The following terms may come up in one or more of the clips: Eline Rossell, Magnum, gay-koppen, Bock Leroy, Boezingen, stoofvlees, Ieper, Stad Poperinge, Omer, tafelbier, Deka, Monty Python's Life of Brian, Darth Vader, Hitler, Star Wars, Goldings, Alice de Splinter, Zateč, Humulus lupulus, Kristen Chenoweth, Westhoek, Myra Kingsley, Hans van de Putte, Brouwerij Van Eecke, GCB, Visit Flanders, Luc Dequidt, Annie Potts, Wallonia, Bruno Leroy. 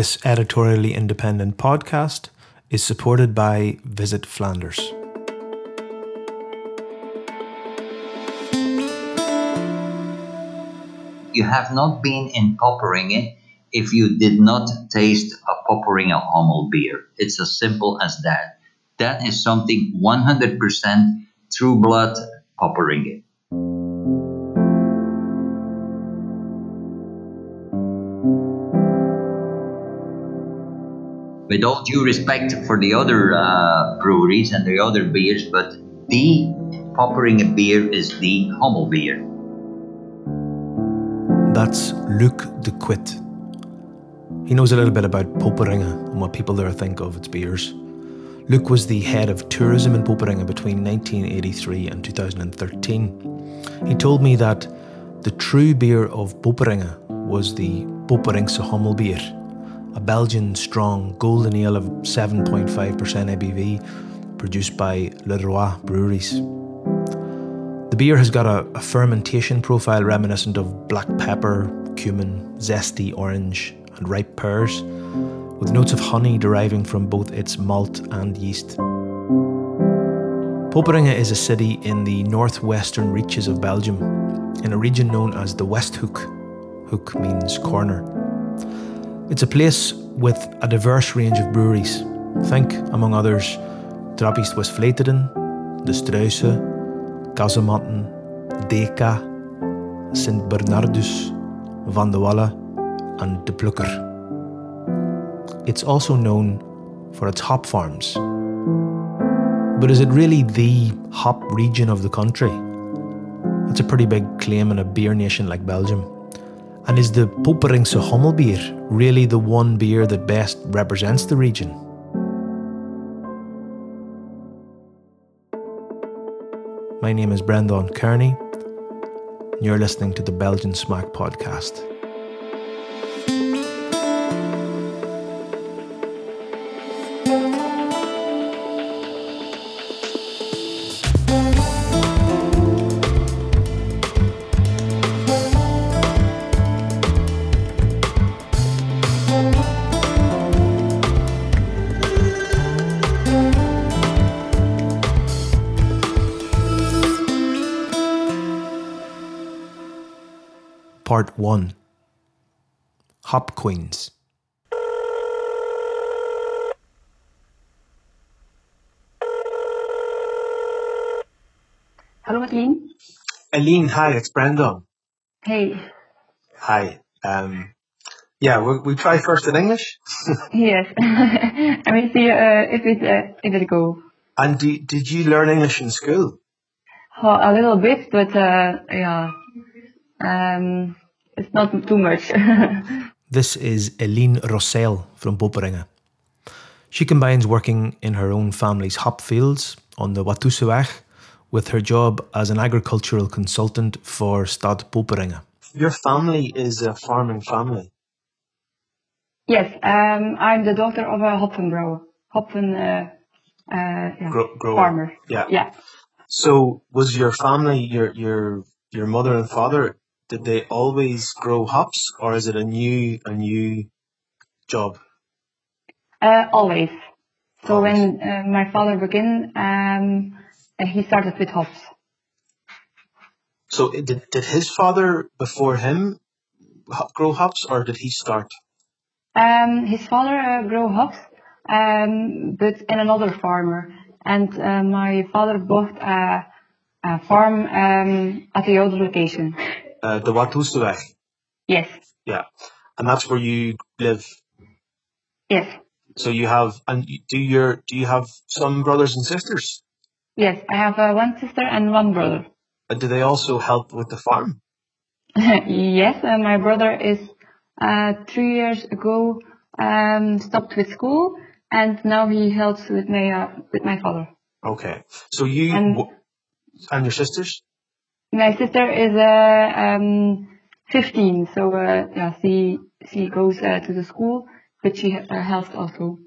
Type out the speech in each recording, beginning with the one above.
This editorially independent podcast is supported by Visit Flanders. You have not been in Poperinge if you did not taste a Poperinge Hommelbier. It's as simple as that. That is something 100% true blood Poperinge. With all due respect for the other breweries and the other beers, but the Poperinge beer is the Hommelbier. That's Luc Dequidt. He knows a little bit about Poperinge and what people there think of its beers. Luc was the head of tourism in Poperinge between 1983 and 2013. He told me that the true beer of Poperinge was the Poperings Hommelbier, a Belgian strong golden ale of 7.5% ABV produced by Leroy Breweries. The beer has got a fermentation profile reminiscent of black pepper, cumin, zesty orange and ripe pears, with notes of honey deriving from both its malt and yeast. Poperinge is a city in the northwestern reaches of Belgium, in a region known as the Westhoek. Hoek means corner. It's a place with a diverse range of breweries. Think, among others, Trappist Westvleteren, De Struise, Kazemanten, Deka, St. Bernardus, Van de Walle, and De Plukker. It's also known for its hop farms. But is it really the hop region of the country? That's a pretty big claim in a beer nation like Belgium. And is the Poperings Hommelbier really the one beer that best represents the region? My name is Brendan Kearney, and you're listening to the Belgian Smack Podcast. Part 1. Hop Queens. Hello, Eline. Eline, hi, it's Brendan. Hey. Hi. We try first in English. Yes. I will see if it goes. And did you learn English in school? Oh, a little bit, but yeah. It's not too much. This is Eline Rossell from Poperinge. She combines working in her own family's hop fields on the Watou with her job as an agricultural consultant for Stad Poperinge. Your family is a farming family. Yes, I'm the daughter of a grower. Farmer. Yeah. So was your family, your mother and father, did they always grow hops, or is it a new job? Always. So when my father began, he started with hops. So did his father before him grow hops, or did he start? His father grew hops, but in another farmer, and my father bought a farm at the other location. The Watusweg. Yes. Yeah, and that's where you live. Yes. So you have, and do you have some brothers and sisters? Yes, I have one sister and one brother. And do they also help with the farm? Yes, my brother is 3 years ago stopped with school, and now he helps with my father. Okay, so you and your sisters? My sister is 15, so she goes to the school, but she helps also.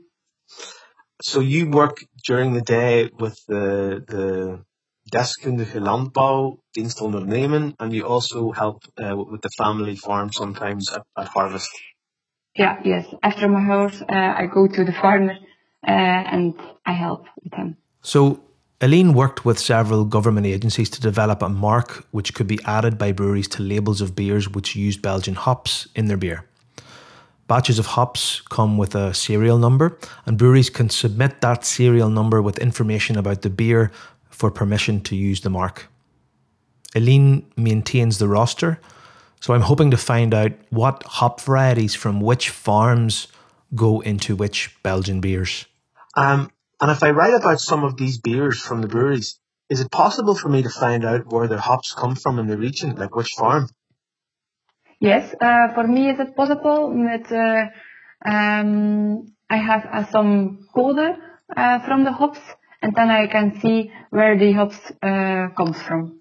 So you work during the day with the deskundige landbouw, dienst ondernemen, and you also help with the family farm sometimes at harvest. Yeah, yes. After my horse, I go to the farmer and I help with him. So Eline worked with several government agencies to develop a mark which could be added by breweries to labels of beers which used Belgian hops in their beer. Batches of hops come with a serial number, and breweries can submit that serial number with information about the beer for permission to use the mark. Eline maintains the roster, so I'm hoping to find out what hop varieties from which farms go into which Belgian beers. And if I write about some of these beers from the breweries, is it possible for me to find out where their hops come from in the region, like which farm? Yes, for me is it possible that I have some code from the hops, and then I can see where the hops comes from.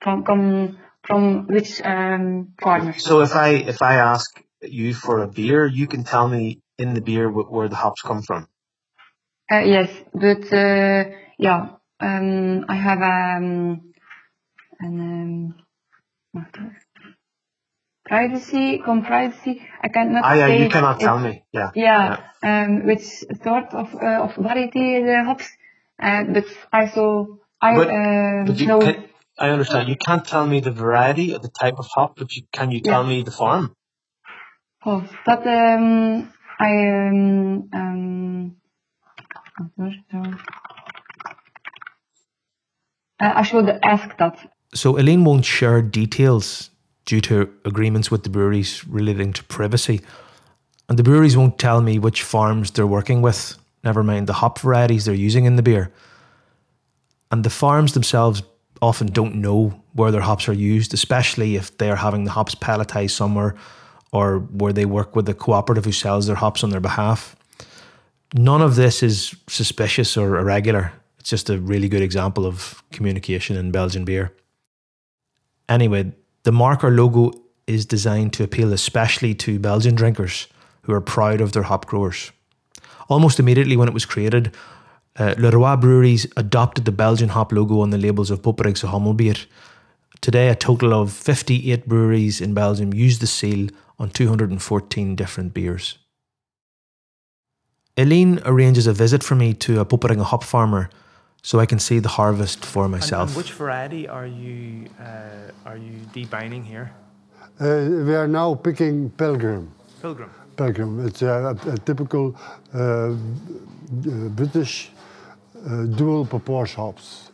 From which farmer. So if I ask you for a beer, you can tell me in the beer where the hops come from. Yes, but I have privacy. I cannot. Say you cannot tell me. Yeah. Which sort of variety the hops? But also know. I understand. You can't tell me the variety or the type of hop, but can you tell me the farm? Oh, that I should ask that. So Eline won't share details due to agreements with the breweries relating to privacy, and the breweries won't tell me which farms they're working with. Never mind the hop varieties they're using in the beer, and the farms themselves often don't know where their hops are used, especially if they're having the hops pelletized somewhere or where they work with a cooperative who sells their hops on their behalf. None of this is suspicious or irregular. It's just a really good example of communication in Belgian beer. Anyway, the mark or logo is designed to appeal especially to Belgian drinkers who are proud of their hop growers. Almost immediately when it was created, Leroy Breweries adopted the Belgian hop logo on the labels of Poperings Hommelbier. Today, a total of 58 breweries in Belgium use the seal on 214 different beers. Eline arranges a visit for me to a Poperinge hop farmer so I can see the harvest for myself. And which variety are you debining here? We are now picking Pilgrim. Pilgrim. It's a typical British dual purpose hops.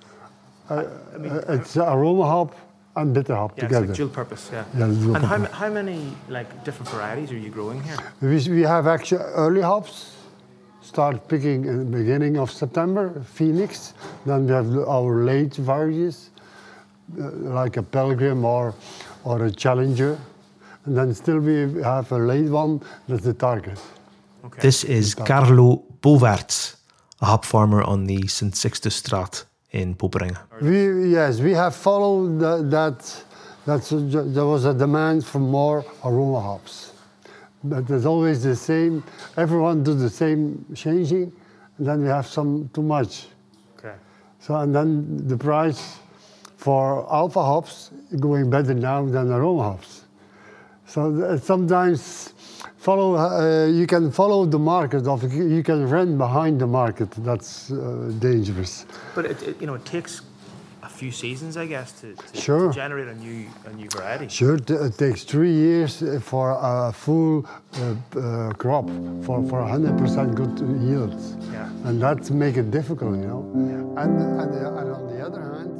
It's aroma hop and bitter hop together. It's like dual purpose. Dual and purpose. How many different varieties are you growing here? We have actually early hops. Start picking in the beginning of September, Phoenix. Then we have our late varieties, like a Pilgrim or a Challenger. And then still we have a late one, that's the Target. Okay. This is Carlo Bovaerts, a hop farmer on the St. Sixtusstraat in Poperinge. We have followed that. There was a demand for more aroma hops. But there's always the same, everyone does the same changing, and then we have some too much. Okay. So, and then the price for alpha hops is going better now than aroma hops. So sometimes you can follow the market, or you can run behind the market. That's dangerous. But it takes a few seasons, I guess, to generate a new variety. Sure, it takes 3 years for a full crop for 100% good yields, and that makes it difficult, Yeah. And on the other hand,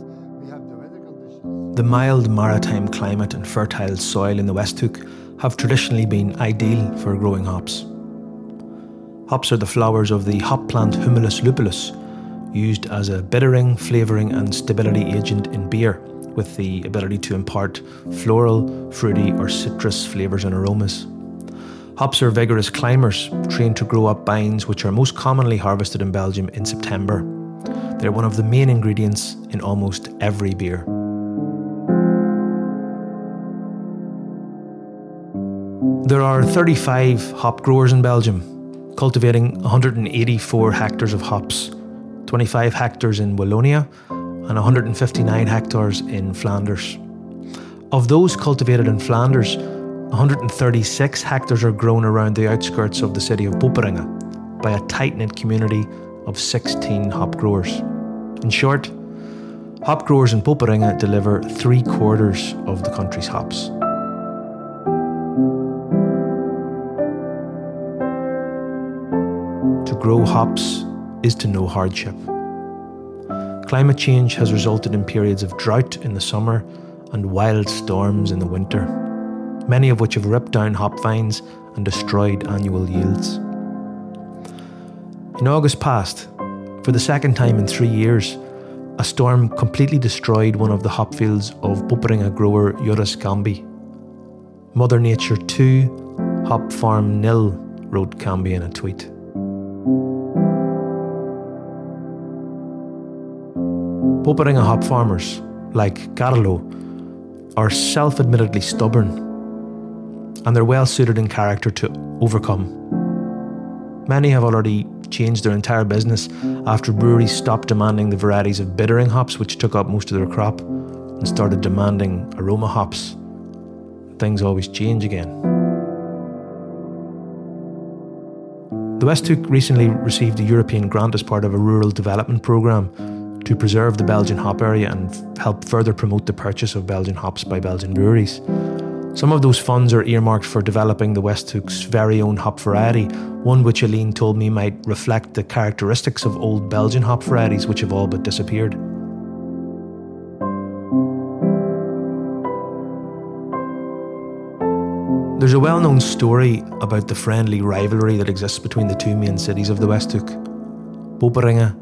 we have the weather conditions. The mild maritime climate and fertile soil in the Westhoek have traditionally been ideal for growing hops. Hops are the flowers of the hop plant Humulus lupulus, used as a bittering, flavouring and stability agent in beer, with the ability to impart floral, fruity or citrus flavours and aromas. Hops are vigorous climbers, trained to grow up bines which are most commonly harvested in Belgium in September. They're one of the main ingredients in almost every beer. There are 35 hop growers in Belgium, cultivating 184 hectares of hops, 25 hectares in Wallonia and 159 hectares in Flanders. Of those cultivated in Flanders, 136 hectares are grown around the outskirts of the city of Poperinge by a tight-knit community of 16 hop growers. In short, hop growers in Poperinge deliver 3/4 of the country's hops. To grow hops is to know hardship. Climate change has resulted in periods of drought in the summer and wild storms in the winter, many of which have ripped down hop vines and destroyed annual yields. In August past, for the second time in 3 years, a storm completely destroyed one of the hop fields of Poperinge grower Joris Cambi. Mother Nature 2, Hop Farm Nil, wrote Cambi in a tweet. Poperinge hop farmers, like Carlo, are self-admittedly stubborn, and they're well suited in character to overcome. Many have already changed their entire business after breweries stopped demanding the varieties of bittering hops which took up most of their crop and started demanding aroma hops. Things always change again. The Westhoek recently received a European grant as part of a rural development programme to preserve the Belgian hop area and help further promote the purchase of Belgian hops by Belgian breweries. Some of those funds are earmarked for developing the Westhoek's very own hop variety, one which Eline told me might reflect the characteristics of old Belgian hop varieties which have all but disappeared. There's a well-known story about the friendly rivalry that exists between the two main cities of the Westhoek, Poperinge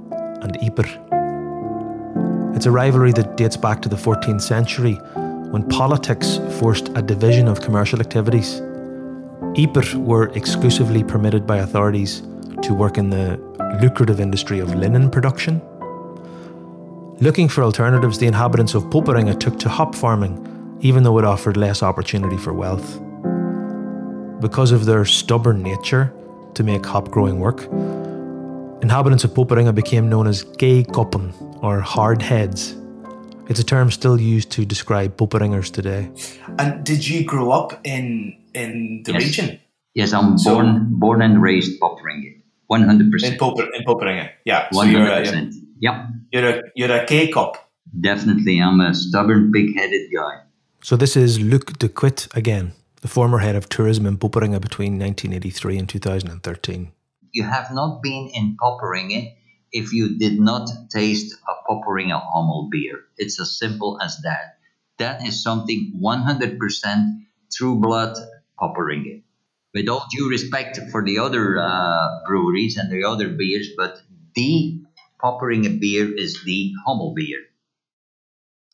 and Yper. It's a rivalry that dates back to the 14th century, when politics forced a division of commercial activities. Yper were exclusively permitted by authorities to work in the lucrative industry of linen production. Looking for alternatives, the inhabitants of Poperinge took to hop farming, even though it offered less opportunity for wealth. Because of their stubborn nature to make hop growing work, inhabitants of Poperinge became known as gay-koppen, or hard heads. It's a term still used to describe Poperingers today. And did you grow up in the region? Yes, I'm born and raised Poperinge, 100%. In Poperinge, yeah. 100%, so yeah. You're a gay-kop. Definitely, I'm a stubborn, pig-headed guy. So this is Luc Dequidt again, the former head of tourism in Poperinge between 1983 and 2013. You have not been in Poperinge if you did not taste a Poperinge Hommelbier. It's as simple as that. That is something 100% true blood Poperinge. With all due respect for the other breweries and the other beers, but the Poperinge beer is the Hommelbier.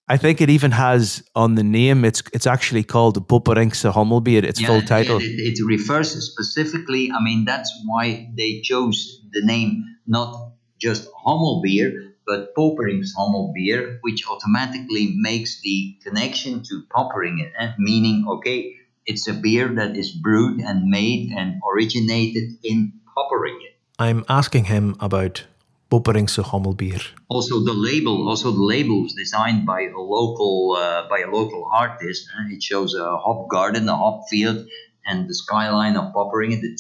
I think it even has on the name, it's actually called Poperings Hommelbier, its full title. It refers specifically, I mean, that's why they chose the name, not just Hommelbier, but Poperings Hommelbier, which automatically makes the connection to Poperinge, meaning, okay, it's a beer that is brewed and made and originated in Poperinge. I'm asking him about Poperings Hommelbier. Also the label was designed by a local artist. It shows a hop garden, a hop field, and the skyline of Poperinge, the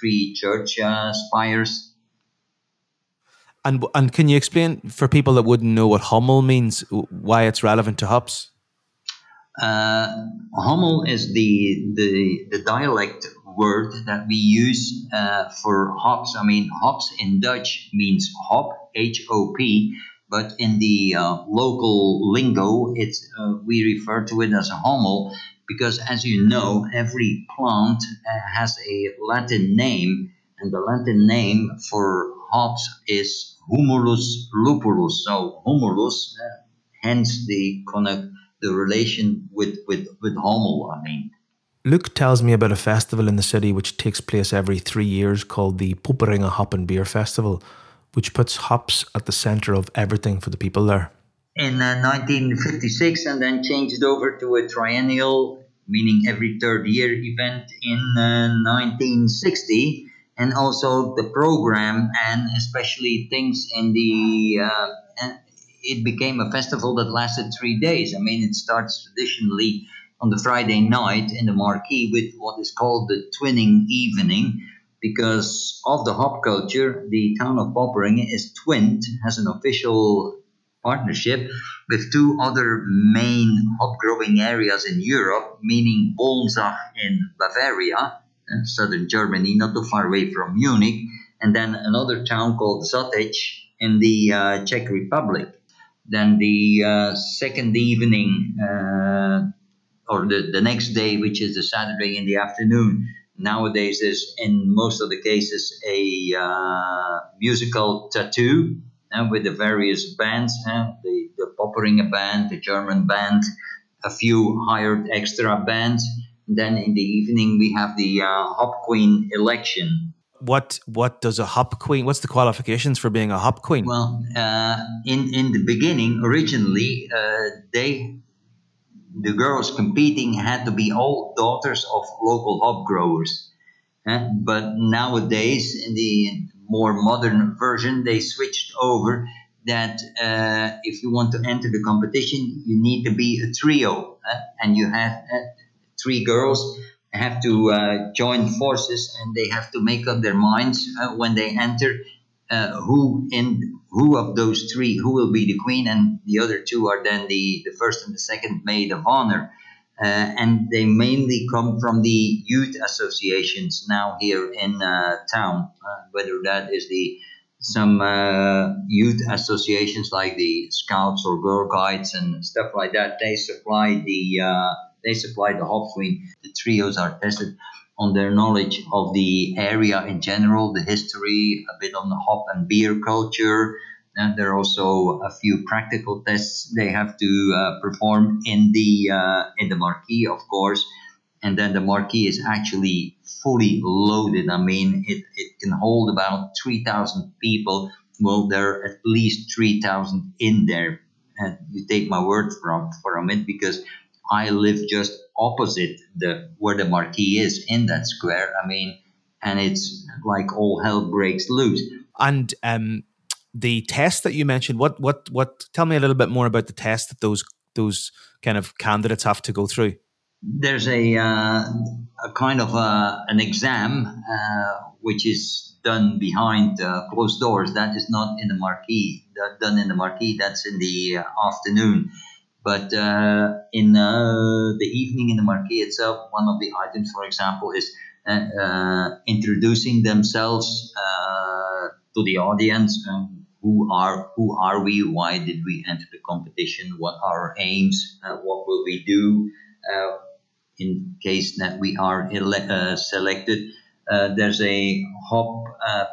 three church spires. And can you explain for people that wouldn't know what Hommel means, why it's relevant to hops? Hommel is the dialect word that we use for hops. I mean, hops in Dutch means hop, H-O-P, but in the local lingo, we refer to it as a hommel because, as you know, every plant has a Latin name, and the Latin name for hops is Humulus lupulus. So Humulus, hence the relation with hommel, I mean. Luc tells me about a festival in the city which takes place every 3 years called the Poperinge Hop and Beer Festival, which puts hops at the centre of everything for the people there. In 1956, and then changed over to a triennial, meaning every third year event in 1960, and also the programme and especially things in the... It became a festival that lasted 3 days. I mean, it starts traditionally on the Friday night in the marquee with what is called the twinning evening, because of the hop culture, the town of Poperinge is twinned, has an official partnership with two other main hop growing areas in Europe, meaning Bolzach in Bavaria, southern Germany, not too far away from Munich, and then another town called Zateč in the Czech Republic. Then the second evening, or the next day, which is the Saturday in the afternoon, nowadays there's in most of the cases a musical tattoo with the various bands, the Poperinge band, the German band, a few hired extra bands. Then in the evening we have the hop queen election. What does a hop queen? What's the qualifications for being a hop queen? Well, in the beginning, originally, the girls competing had to be all daughters of local hop growers. But nowadays, in the more modern version, they switched over that if you want to enter the competition, you need to be a trio, and you have three girls have to join forces, and they have to make up their minds when they enter who of those three who will be the queen, and the other two are then the first and the second maid of honor, and they mainly come from the youth associations now here in town, whether that is some youth associations like the Scouts or Girl Guides and stuff like that. They supply the hop queen. The trios are tested on their knowledge of the area in general, the history, a bit on the hop and beer culture. And there are also a few practical tests they have to perform in the marquee, of course. And then the marquee is actually fully loaded. I mean, it can hold about 3,000 people. Well, there are at least 3,000 in there. And you take my word from it, because I live just opposite where the marquee is in that square. I mean, and it's like all hell breaks loose. And the test that you mentioned, what? Tell me a little bit more about the test that those kind of candidates have to go through. There's a kind of an exam which is done behind closed doors. That is not in the marquee. That's in the afternoon. But in the evening in the marquee itself, one of the items, for example, is introducing themselves to the audience. Who are we? Why did we enter the competition? What are our aims? What will we do in case that we are selected? There's a hop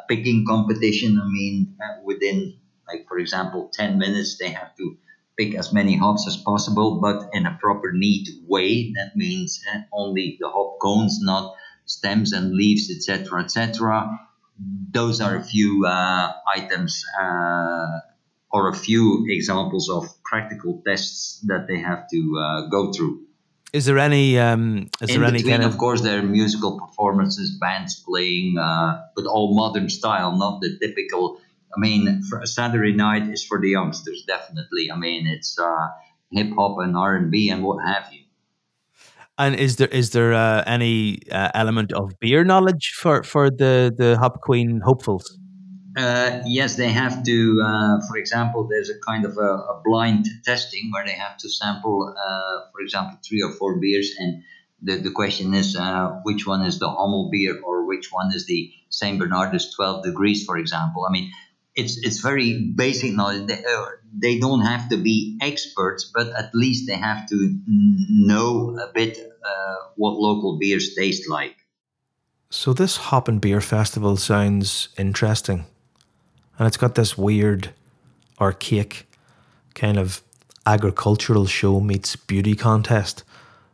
picking competition. I mean, within, like, for example, 10 minutes, they have to pick as many hops as possible, but in a proper, neat way. That means only the hop cones, not stems and leaves, etc., etc. Those are a few items or a few examples of practical tests that they have to go through. Is there any? Of course, there are musical performances, bands playing, but all modern style, not the typical. I mean, for a Saturday night is for the youngsters, definitely. I mean, it's hip-hop and R&B and what have you. And is there any element of beer knowledge for the Hop Queen hopefuls? Yes, they have to, for example, there's a kind of a blind testing where they have to sample, for example, 3 or 4 beers, and the question is which one is the Hommelbier or which one is the St. Bernardus 12 degrees, for example. I mean, It's very basic knowledge. They don't have to be experts, but at least they have to know a bit what local beers taste like. So this Hop and Beer Festival sounds interesting. And it's got this weird, archaic, kind of agricultural show meets beauty contest,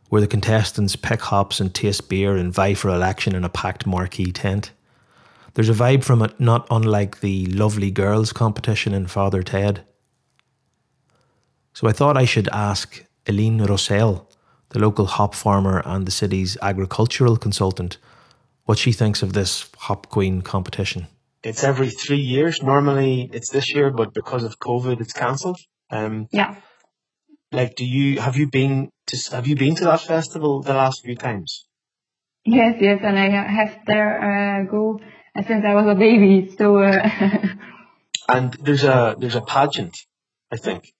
where the contestants pick hops and taste beer and vie for election in a packed marquee tent. There's a vibe from it not unlike the Lovely Girls competition in Father Ted. So I thought I should ask Eline Rossell, the local hop farmer and the city's agricultural consultant, what she thinks of this Hop Queen competition. It's every 3 years. Normally it's this year, but because of COVID, it's cancelled. Yeah. Like, have you been to that festival the last few times? Yes, and I have there go since I was a baby. So. And there's a pageant, I think.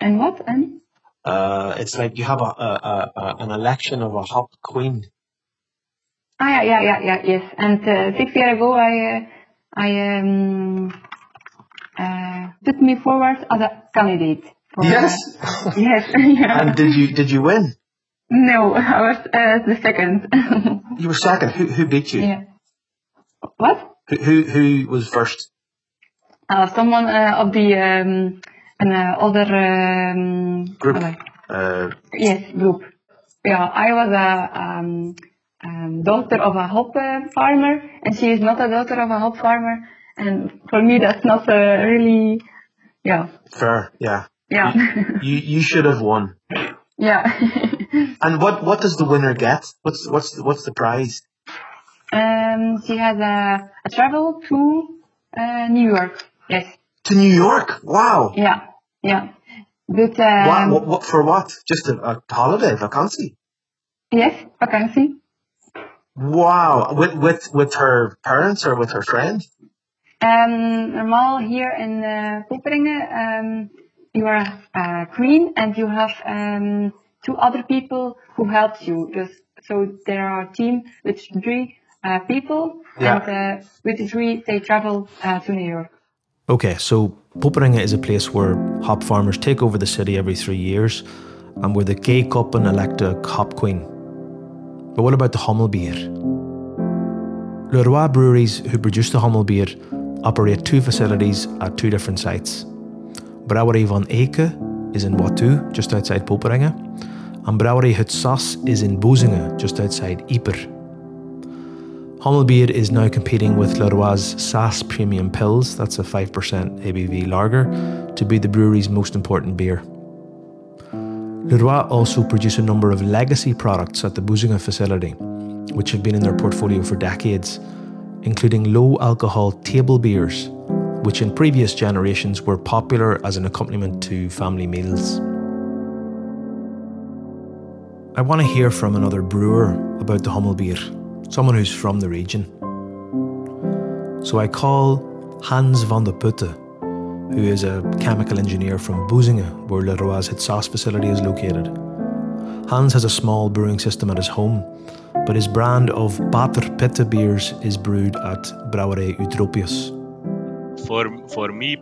And what? And? It's like you have an election of a hop queen. Ah, yeah, yes. And 6 years ago, I put me forward as a candidate. Yes. Yeah. And did you win? No, I was the second. You were second. Who beat you? Yeah. What? Who was first? Someone of the other group. Yes, group. Yeah, I was a daughter of a hop farmer, and she is not a daughter of a hop farmer. And for me, that's not really, yeah. Fair, yeah. Yeah. You should have won. Yeah. And what does the winner get? What's the prize? She has a travel to New York. Yes. To New York? Wow. Yeah. But what for? What? Just a holiday, vacancy? Yes, vacancy. Wow. With her parents or with her friend? Normal here in Poperinge, you are a queen and you have two other people who help you. So there are a team with three people, yeah. And with the three they travel to New York. Okay, so Poperinge is a place where hop farmers take over the city every 3 years and where the gay koppen elect a hop queen. But what about the Hommelbier? Leroy Breweries, who produce the Hommelbier, operate two facilities at two different sites. Brouwerij Van Eecke is in Watou, just outside Poperinge, and Brouwerij Het Sas is in Boezingen, just outside Yper. Hommelbier is now competing with Leroy's Sas Premium Pils, that's a 5% ABV lager, to be the brewery's most important beer. Leroy also produce a number of legacy products at the Boezingen facility, which have been in their portfolio for decades, including low-alcohol table beers, which in previous generations were popular as an accompaniment to family meals. I want to hear from another brewer about the Hommelbier, someone who's from the region. So I call Hans van de Putte, who is a chemical engineer from Boezingen, where Leroy's Het Sas facility is located. Hans has a small brewing system at his home, but his brand of Paterpitte beers is brewed at Brouwerij Eutropius. For me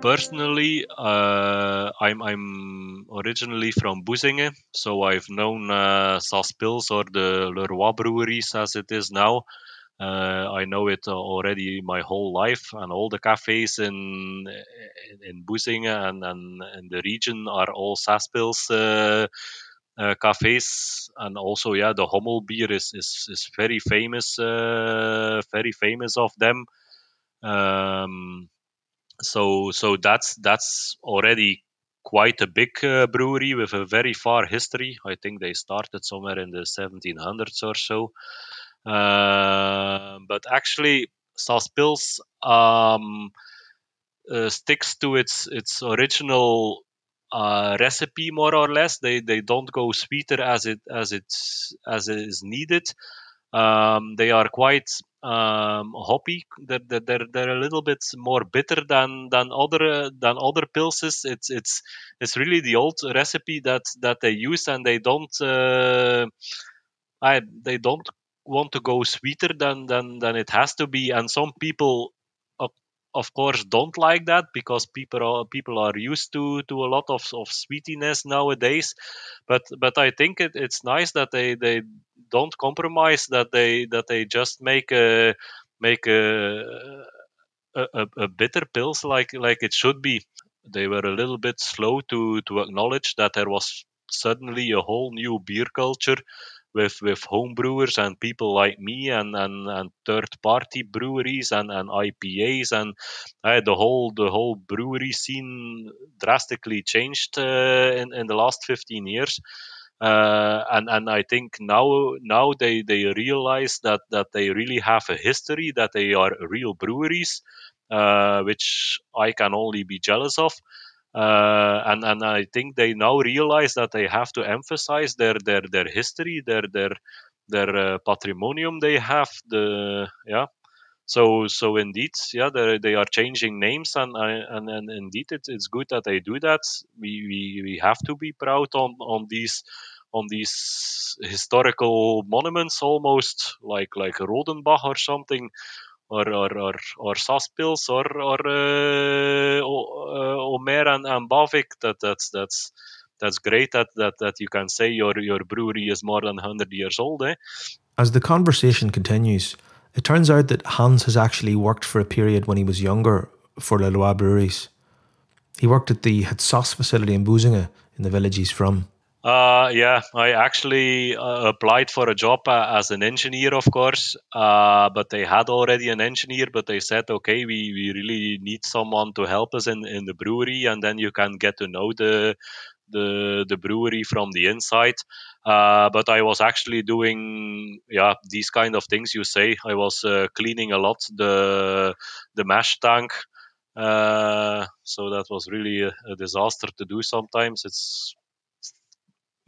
personally, I'm originally from Boezingen, so I've known Sas Pils, or the Leroy Breweries as it is now. I know it already my whole life, and all the cafes in Boezingen and in the region are all Sas Pils cafes. And also, yeah, the Hommelbier is very famous of them. So that's already quite a big brewery with a very far history. I think they started somewhere in the 1700s or so. But actually, Sas Pils sticks to its original recipe more or less. They don't go sweeter as it is needed. They are quite hoppy. They're a little bit more bitter than other pilses. It's really the old recipe that they use, and they don't want to go sweeter than it has to be. And some people, of course, don't like that, because people are used to a lot of sweetiness nowadays. But I think it's nice that they don't compromise, that they just make a bitter pils like it should be. They were a little bit slow to acknowledge that there was suddenly a whole new beer culture with home brewers and people like me and third party breweries and IPAs, and the whole brewery scene drastically changed in the last 15 years. And I think now they realize that they really have a history, that they are real breweries, which I can only be jealous of. And I think they now realize that they have to emphasize their history, their patrimonium they have. So indeed, they are changing names, and indeed it's good that they do that. We have to be proud on these historical monuments, almost like Rodenbach or something, or Sas Pils or Omer and Bavik. That's great that you can say your brewery is more than 100 years old. As the conversation continues, it turns out that Hans has actually worked for a period when he was younger for Leroy Breweries. He worked at the Het Sas facility in Boezingen, in the village he's from. I actually applied for a job as an engineer, of course, but they had already an engineer, but they said, okay, we really need someone to help us in the brewery, and then you can get to know the brewery from the inside. But I was actually doing these kind of things you say. I was cleaning a lot the mash tank, so that was really a disaster to do sometimes. It's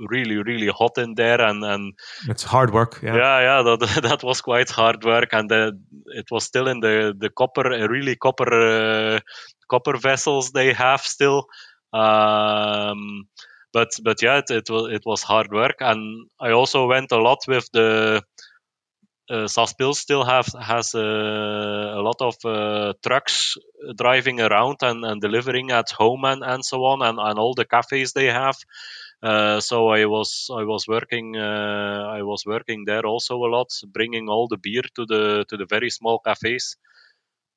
really, really hot in there, and it's hard work. That was quite hard work, and it was still in the copper vessels they have still. It was hard work, and I also went a lot with the Sas Pils still has a lot of trucks driving around and delivering at home and so on, and all the cafes they have. So I was working there also a lot, bringing all the beer to the very small cafes.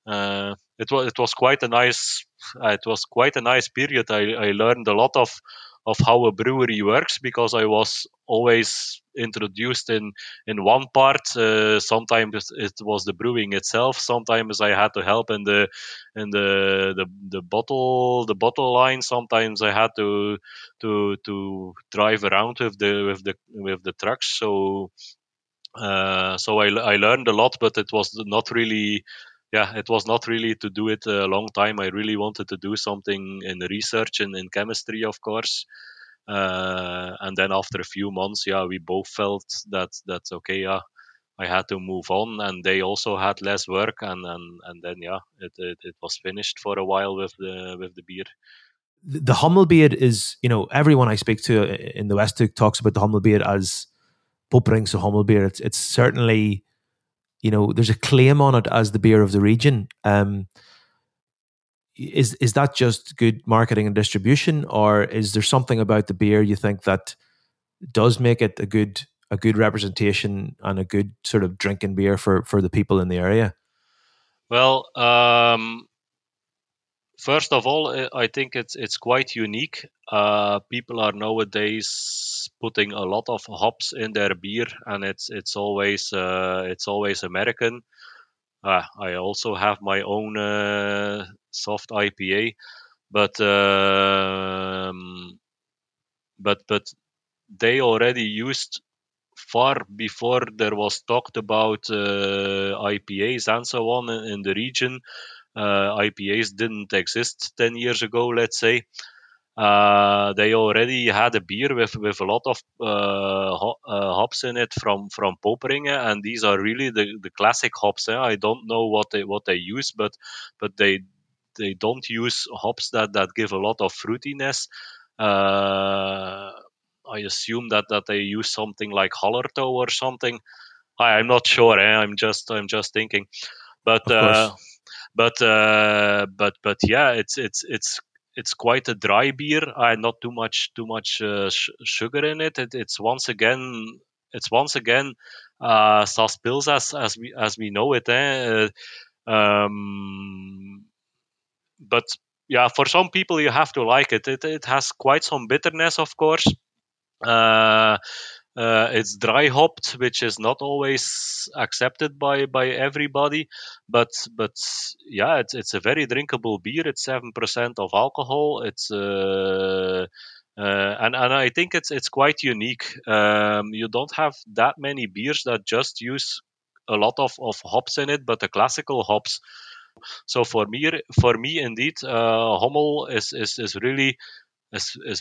It was quite a nice period. I learned a lot of how a brewery works, because I was always introduced in one part. Sometimes it was the brewing itself. Sometimes I had to help in the bottle line. Sometimes I had to drive around with the trucks. So I learned a lot, but it was not really. Yeah, it was not really to do it a long time. I really wanted to do something in research and in chemistry, of course. And then after a few months, we both felt that that's okay. I had to move on, and they also had less work, and then it was finished for a while with the beer. The Hommelbier is, everyone I speak to in the Westhoek talks about the Hommelbier as Poperings Hommelbier. It's certainly. There's a claim on it as the beer of the region. Is that just good marketing and distribution, or is there something about the beer you think that does make it a good representation and a good sort of drinking beer for the people in the area? Well, first of all, I think it's quite unique. People are nowadays putting a lot of hops in their beer, and it's always American. I also have my own soft IPA, but they already used far before there was talked about IPAs and so on in the region. IPAs didn't exist 10 years ago, let's say. They already had a beer with a lot of hops in it from Poperinge, and these are really the classic hops. I don't know what they use, but they don't use hops that give a lot of fruitiness. I assume that they use something like Hallertau or something. I'm not sure. I'm just thinking, but it's quite a dry beer. Not too much sugar in it. It's once again Sas Pils as we know it. For some people you have to like it. It has quite some bitterness, of course. It's dry hopped, which is not always accepted by everybody, but it's a very drinkable beer. It's 7% of alcohol. It's and I think it's quite unique. You don't have that many beers that just use a lot of hops in it, but the classical hops. So for me, indeed, Hommel is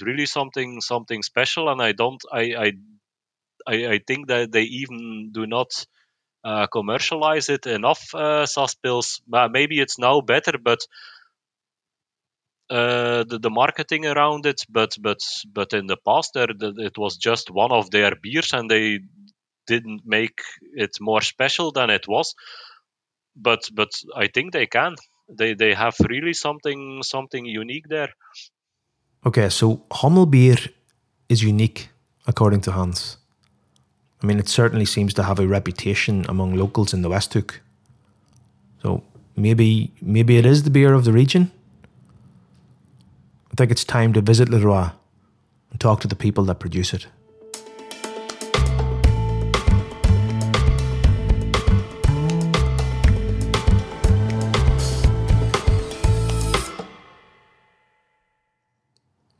really something special, and I think that they even do not commercialize it enough. Sas Pils, maybe it's now better, but the marketing around it. But in the past, it was just one of their beers, and they didn't make it more special than it was. But I think they can. They have really something unique there. Okay, so Hommelbier is unique, according to Hans. I mean, it certainly seems to have a reputation among locals in the Westhoek. So maybe it is the beer of the region. I think it's time to visit Leroy and talk to the people that produce it.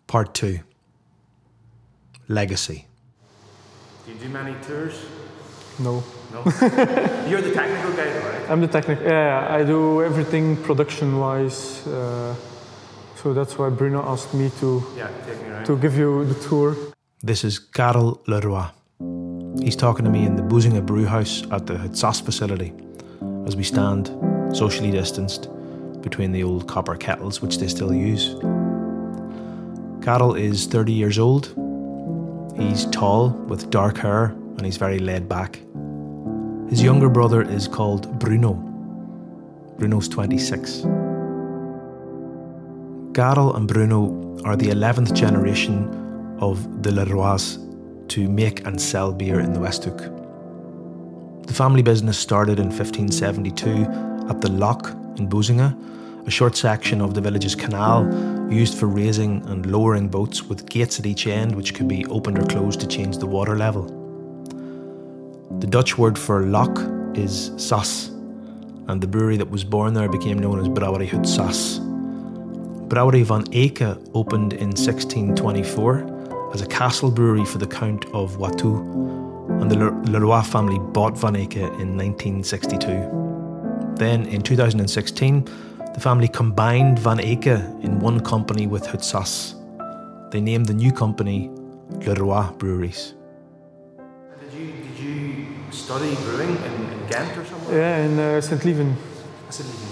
Part 2. Legacy. Do you do many tours? No. You're the technical guy, right? I'm the technical. Yeah, I do everything production-wise. So that's why Bruno asked me to give you the tour. This is Karel Leroy. He's talking to me in the Boezingen brewhouse at the Het Sas facility as we stand, socially distanced, between the old copper kettles which they still use. Karel is 30 years old. He's tall with dark hair and he's very laid back. His younger brother is called Bruno. Bruno's 26. Karel and Bruno are the 11th generation of the Leroys to make and sell beer in the Westhoek. The family business started in 1572 at the Lock in Boezingen, a short section of the village's canal used for raising and lowering boats with gates at each end which could be opened or closed to change the water level. The Dutch word for lock is sas, and the brewery that was born there became known as Brouwerij Het Sas. Brouwerij Van Eecke opened in 1624 as a castle brewery for the Count of Watou, and the Leroy family bought Van Eecke in 1962. Then in 2016, the family combined Van Eecke in one company with Het Sas. They named the new company Leroy Breweries. Did you study brewing in Ghent or somewhere? Yeah, in St. Lieven. St. Lieven.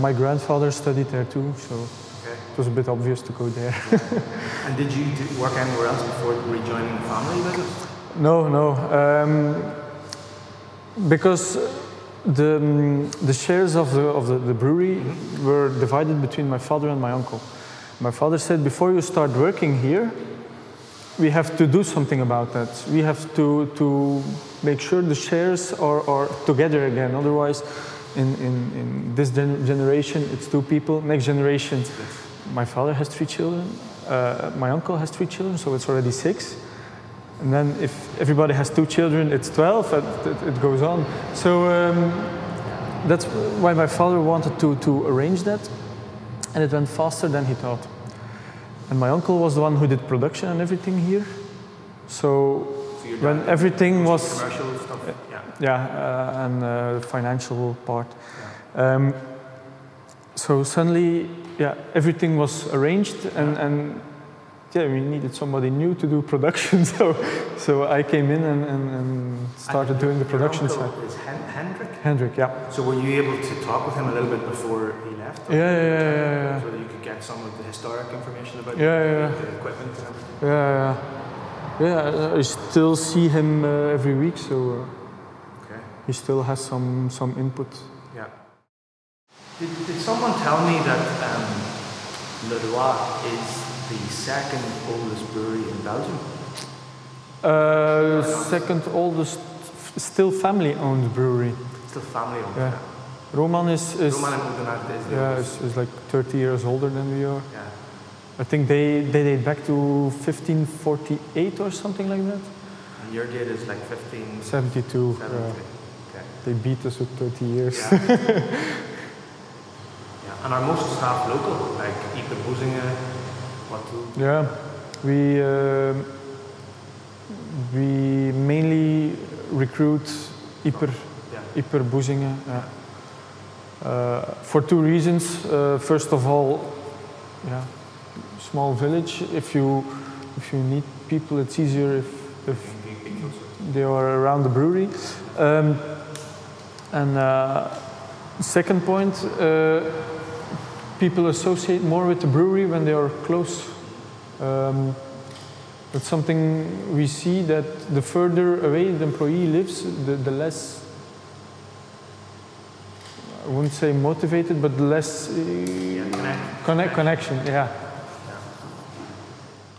My grandfather studied there too, so It was a bit obvious to go there. And did you work anywhere else before rejoining the family business? No. Because the shares of the brewery were divided between my father and my uncle. My father said, before you start working here, we have to do something about that. We have to make sure the shares are together again. Otherwise, in this generation, it's two people. Next generation, my father has three children. My uncle has three children, so it's already six. And then if everybody has two children, it's 12, it goes on. So that's why my father wanted to arrange that. And it went faster than he thought. And my uncle was the one who did production and everything here. So when everything was... commercial stuff? And the financial part. Yeah. So suddenly, everything was arranged and we needed somebody new to do production, so I came in and started doing the production side. Is Hendrik? Hendrik, yeah. So were you able to talk with him a little bit before he left? Yeah. So that you could get some of the historic information about the equipment and everything? Yeah. I still see him every week, so he still has some input. Yeah. Did someone tell me that Leroy is the second oldest brewery in Belgium? Second oldest, still family-owned brewery. Still family-owned. Yeah. Roman is like 30 years older than we are. Yeah. I think they date back to 1548 or something like that. And your date is like 1572. Okay. They beat us with 30 years. Yeah. And are most staff local, like Yper, Boezingen? We mainly recruit Yper Boezingen. For two reasons. First of all, small village. If you need people, it's easier if they are around the brewery. Second point, people associate more with the brewery when they are close. That's something we see, that the further away the employee lives, the less, I wouldn't say motivated, but less connection. Yeah.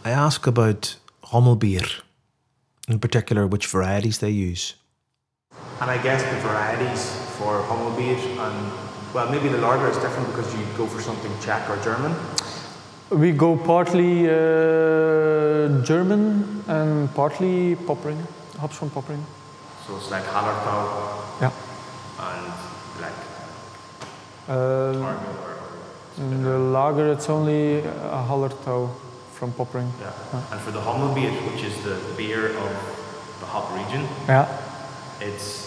I ask about Hommelbier, in particular which varieties they use. And I guess the varieties for Hommelbier and, well, maybe the lager is different because you go for something Czech or German. We go partly German and partly Poperinge, hops from Poperinge. So it's like Hallertau. Yeah. And like Target or the lager, it's only a Hallertau from Poperinge. Yeah. And for the Hommelbier, which is the beer of the hop region. Yeah. It's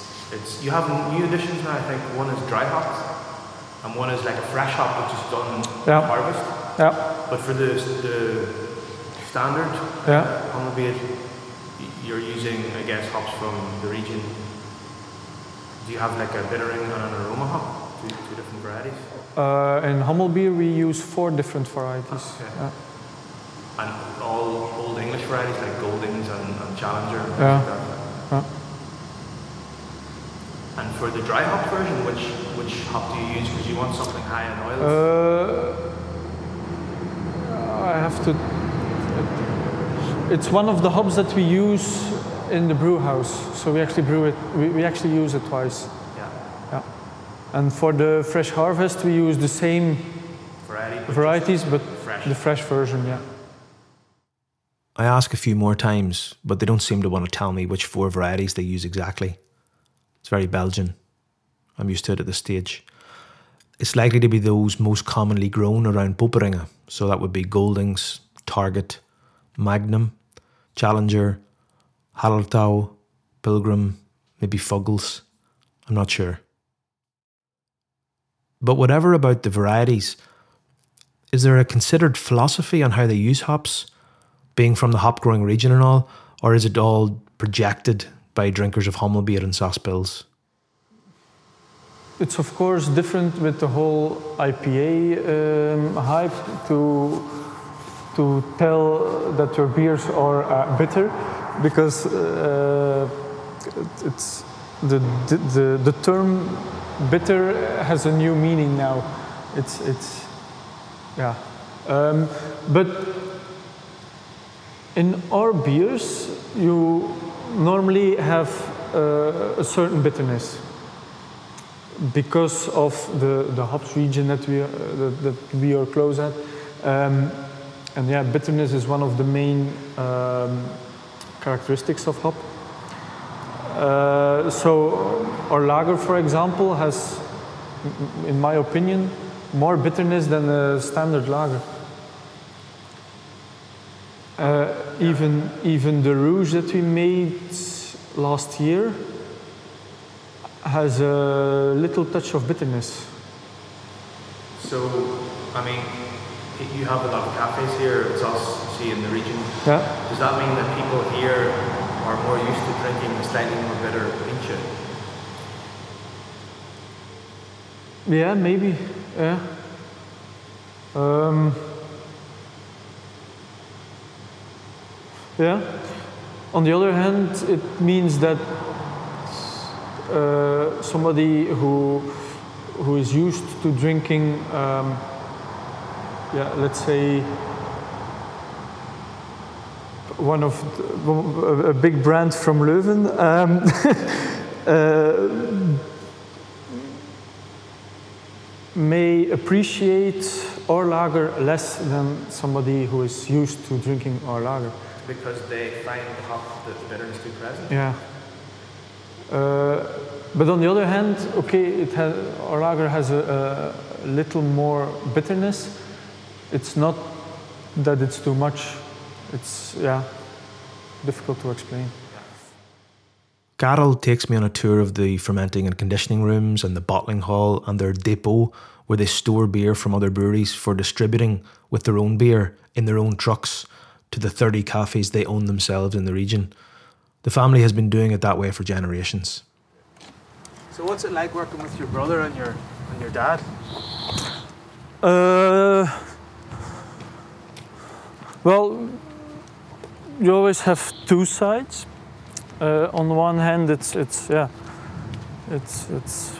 you have new editions now. I think one is dry hop and one is like a fresh hop, which is done harvest. Yeah. But for the standard Hommelbier, you're using, I guess, hops from the region. Do you have like a bittering and an aroma hop? Two different varieties? In Hommelbier we use 4 different varieties. Okay. Yeah. And all old English varieties like Goldings and Challenger and things like that. Yeah. And for the dry hop version, which hop do you use? Because you want something high in oils. I have to. It's one of the hops that we use in the brew house. So we actually brew it. We actually use it twice. Yeah. Yeah. And for the fresh harvest, we use the same varieties, but the fresh version. Yeah. I ask a few more times, but they don't seem to want to tell me which 4 varieties they use exactly. It's very Belgian. I'm used to it at this stage. It's likely to be those most commonly grown around Poperinge. So that would be Goldings, Target, Magnum, Challenger, Hallertau, Pilgrim, maybe Fuggles. I'm not sure. But whatever about the varieties, is there a considered philosophy on how they use hops, being from the hop-growing region and all, or is it all projected by drinkers of Hommelbier and Sas Pils? It's of course different with the whole IPA hype to tell that your beers are bitter, because it's the term bitter has a new meaning now. But in our beers you normally have a certain bitterness because of the hops region that we are close at, bitterness is one of the main characteristics of hop. So our lager, for example, has, in my opinion, more bitterness than a standard lager. Even the Rouge that we made last year has a little touch of bitterness. So, I mean, you have a lot of cafes here, it's also in the region. Yeah. Does that mean that people here are more used to drinking a slightly more bitter pintje? Yeah, maybe. Yeah. Yeah. On the other hand, it means that somebody who is used to drinking, let's say, a big brand from Leuven, may appreciate our lager less than somebody who is used to drinking our lager. Because they find the hop, the bitterness too present. Yeah. But on the other hand, our lager has a little more bitterness. It's not that it's too much. It's difficult to explain. Karel takes me on a tour of the fermenting and conditioning rooms and the bottling hall and their depot, where they store beer from other breweries for distributing with their own beer in their own trucks to the 30 cafes they own themselves in the region. The family has been doing it that way for generations. So what's it like working with your brother and your dad? Well, you always have two sides. On the one hand, it's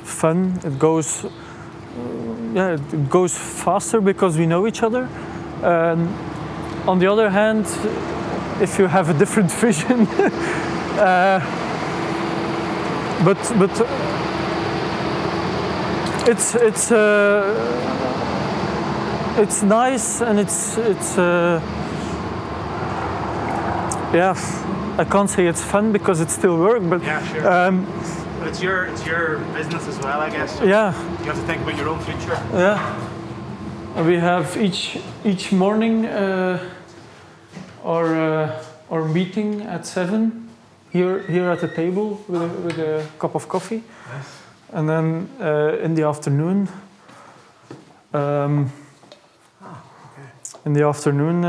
fun. It goes. It goes faster because we know each other. On the other hand, if you have a different vision, it's nice, and it's I can't say it's fun because it's still work, but yeah, sure. But it's your business as well, I guess. So yeah. You have to think about your own future. Yeah. We have each morning our meeting at 7 here at the table with a cup of coffee. Nice. And then in the afternoon. In the afternoon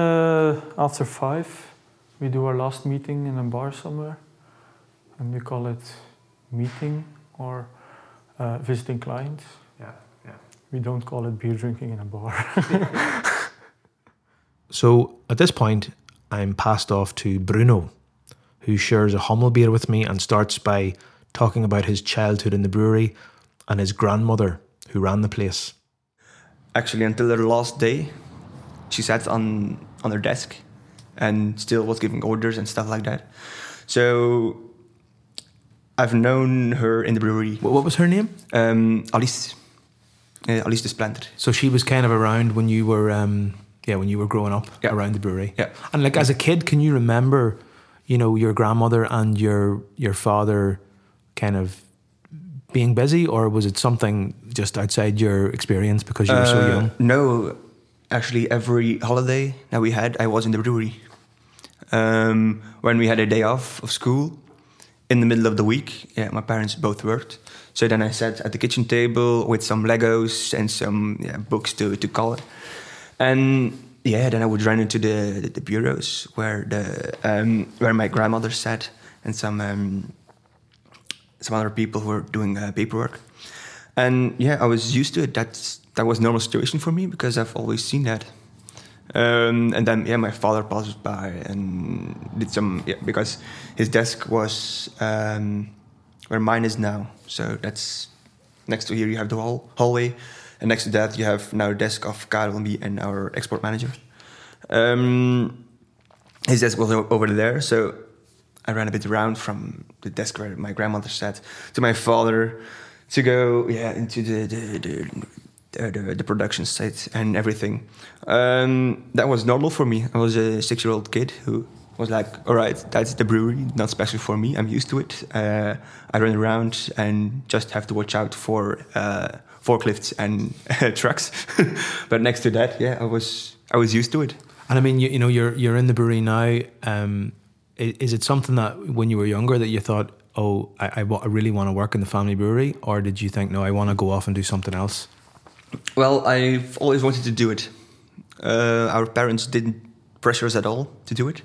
after 5, we do our last meeting in a bar somewhere, and we call it meeting or visiting clients. Yeah. We don't call it beer drinking in a bar. So at this point, I'm passed off to Bruno, who shares a Hommelbier with me and starts by talking about his childhood in the brewery and his grandmother who ran the place. Actually, until her last day, she sat on her desk and still was giving orders and stuff like that. So I've known her in the brewery. What was her name? Alice. Alice de Splinter. So she was kind of around when you were, when you were growing up, yeah, around the brewery. Yeah. And as a kid, can you remember, your grandmother and your father kind of being busy, or was it something just outside your experience because you were so young? No, actually, every holiday that we had, I was in the brewery. When we had a day off of school, in the middle of the week, my parents both worked. So then I sat at the kitchen table with some Legos and some books to color. And then I would run into the bureaus where where my grandmother sat and some other people who were doing paperwork. And I was used to it. That was a normal situation for me because I've always seen that. And then, my father passed by and did some... because his desk was where mine is now. So that's... Next to here, you have the hallway. And next to that, you have now the desk of Karel and me and our export manager. His desk was over there. So I ran a bit around from the desk where my grandmother sat to my father to go into the production site and everything. That was normal for me. I was a 6-year-old kid who was like, all right, that's the brewery, not special for me. I'm used to it. I run around and just have to watch out for forklifts and trucks. But next to that, I was used to it. And I mean, you're in the brewery now. Is it something that when you were younger that you thought, oh, I really want to work in the family brewery? Or did you think, no, I want to go off and do something else? Well, I've always wanted to do it. Our parents didn't pressure us at all to do it.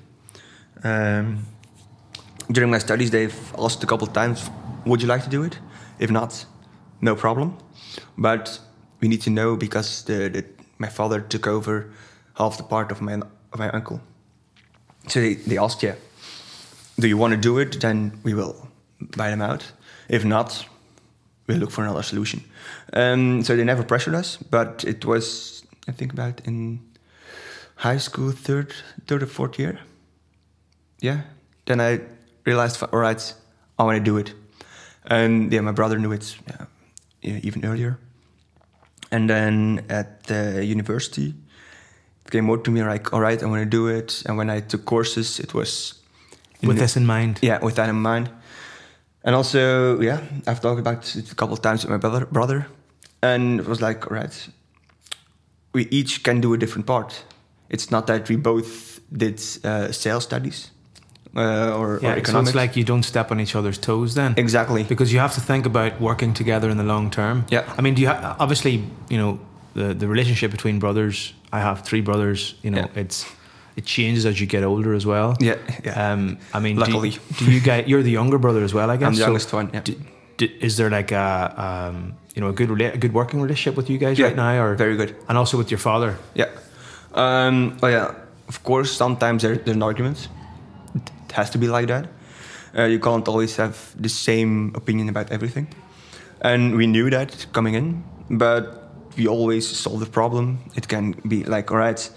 During my studies, they've asked a couple of times, would you like to do it? If not, no problem. But we need to know because my father took over half the part of my uncle. So they asked, do you want to do it? Then we will buy them out. If not, we'll look for another solution. So they never pressured us, but it was, I think, about in high school, third or fourth year. Then I realized, all right, I want to do it. And my brother knew it even earlier. And then at the university, it came out to me like, all right, I want to do it. And when I took courses, it was... With this in mind. Yeah, with that in mind. And also, I've talked about it a couple of times with my brother, and it was like, all right, we each can do a different part. It's not that we both did sales studies. or economics. So it's like you don't step on each other's toes then. Exactly. Because you have to think about working together in the long term. Yeah. I mean, obviously, you know, the relationship between brothers, I have three brothers, you know, yeah. It changes as you get older as well. Yeah. Yeah. I mean, luckily. You're the younger brother as well, I guess. I'm the youngest one, yeah. Is there like a good working relationship with you guys right now? Or very good. And also with your father? Yeah. Of course, sometimes there's arguments. It has to be like that. You can't always have the same opinion about everything. And we knew that coming in, but we always solve the problem. It can be like, all right,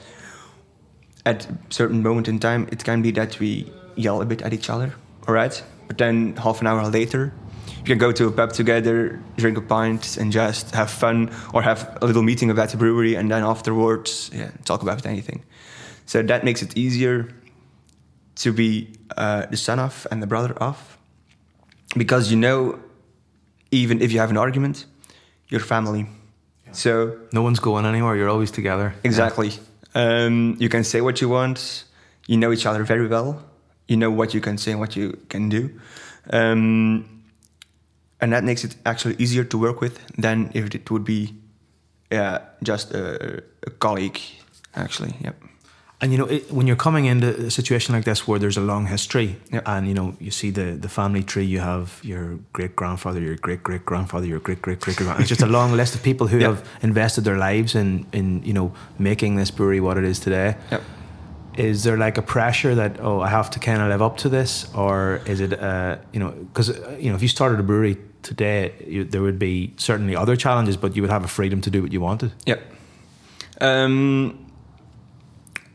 at a certain moment in time, it can be that we yell a bit at each other, all right? But then half an hour later, you can go to a pub together, drink a pint and just have fun or have a little meeting about the brewery and then afterwards, talk about anything. So that makes it easier to be the son of and the brother of, because you know, even if you have an argument, you're family. Yeah. So no one's going anywhere. You're always together. Exactly. Yeah. You can say what you want. You know each other very well. You know what you can say and what you can do. And that makes it actually easier to work with than if it would be just a colleague, actually. Yep. And, you know, when you're coming into a situation like this where there's a long history and, you know, you see the family tree, you have your great-grandfather, your great-great-grandfather, your great-great-great-grandfather. It's just a long list of people who have invested their lives in, you know, making this brewery what it is today. Yep. Is there like a pressure that, I have to kind of live up to this? Or is it, because, you know, if you started a brewery today, there would be certainly other challenges, but you would have a freedom to do what you wanted. Yep.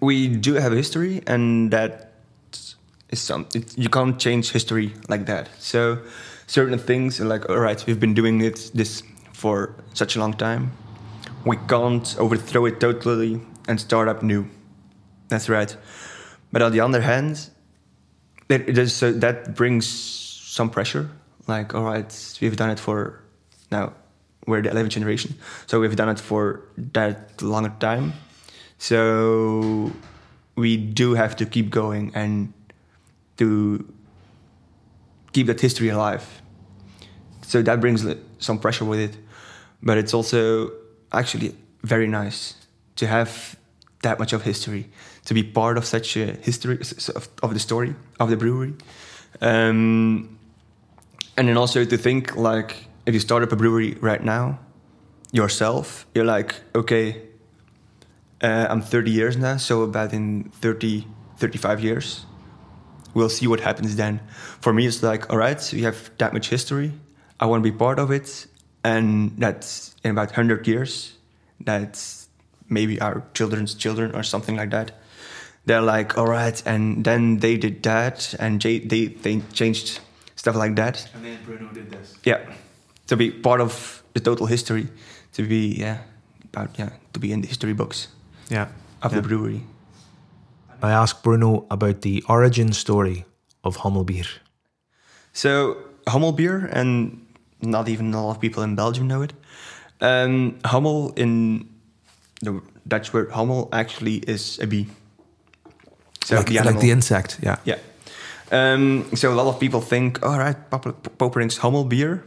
We do have history, and that is something you can't change history like that. So certain things are like, all right, we've been doing this for such a long time. We can't overthrow it totally and start up new. That's right. But on the other hand, that brings some pressure. Like, all right, we've done it for now. We're the 11th generation. So we've done it for that long a time. So we do have to keep going and to keep that history alive. So that brings some pressure with it. But it's also actually very nice to have that much of history, to be part of such a history, of the story of the brewery. And then also to think, like, if you start up a brewery right now, yourself, you're like, okay, I'm 30 years now, so about in 35 years, we'll see what happens then. For me, it's like, all right, we have that much history. I want to be part of it. And that's in about 100 years, that's maybe our children's children or something like that. They're like, all right, and then they did that, and they changed stuff like that. And then Bruno did this. Yeah, to be part of the total history, to be, to be in the history books. Yeah, of the brewery. I asked Bruno about the origin story of Hommelbier. So Hommelbier, and not even a lot of people in Belgium know it. Hommel, in the Dutch word hommel, actually is a bee. So like the animal, like the insect. Yeah. Yeah. So a lot of people think, all right, Poperings Hommelbier.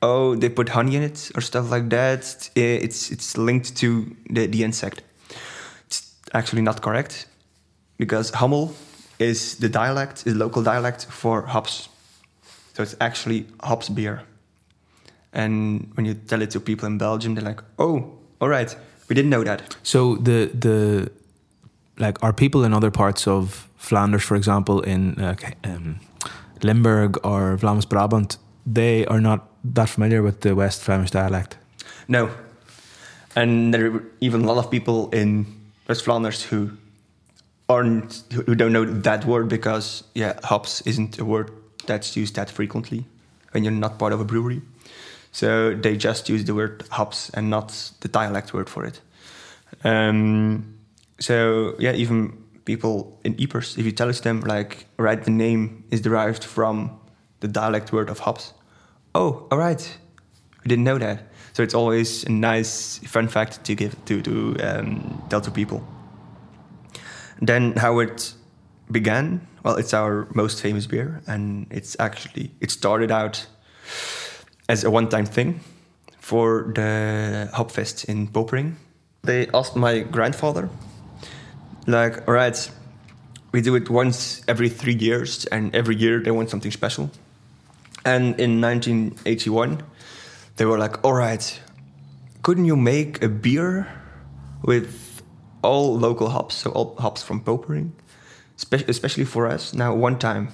Oh, they put honey in it or stuff like that. It's linked to the insect. Actually not correct, because Hommel is local dialect for hops. So it's actually hops beer. And when you tell it to people in Belgium, they're like, oh, all right, we didn't know that. So are people in other parts of Flanders, for example, in Limburg or Vlaams Brabant, they are not that familiar with the West Flemish dialect? No. And there are even a lot of people in West Flanders who don't know that word, because hops isn't a word that's used that frequently when you're not part of a brewery. So they just use the word hops and not the dialect word for it. Even people in Ypres, if you tell them, like, right, the name is derived from the dialect word of hops. Oh, all right, we didn't know that. So it's always a nice fun fact to give to tell to people. Then how it began, well, it's our most famous beer, and it started out as a one-time thing for the Hopfest in Poperinge. They asked my grandfather, like, all right, we do it once every 3 years, and every year they want something special. And in 1981, they were like, all right, couldn't you make a beer with all local hops, so all hops from Poperinge, especially for us? Now, one time,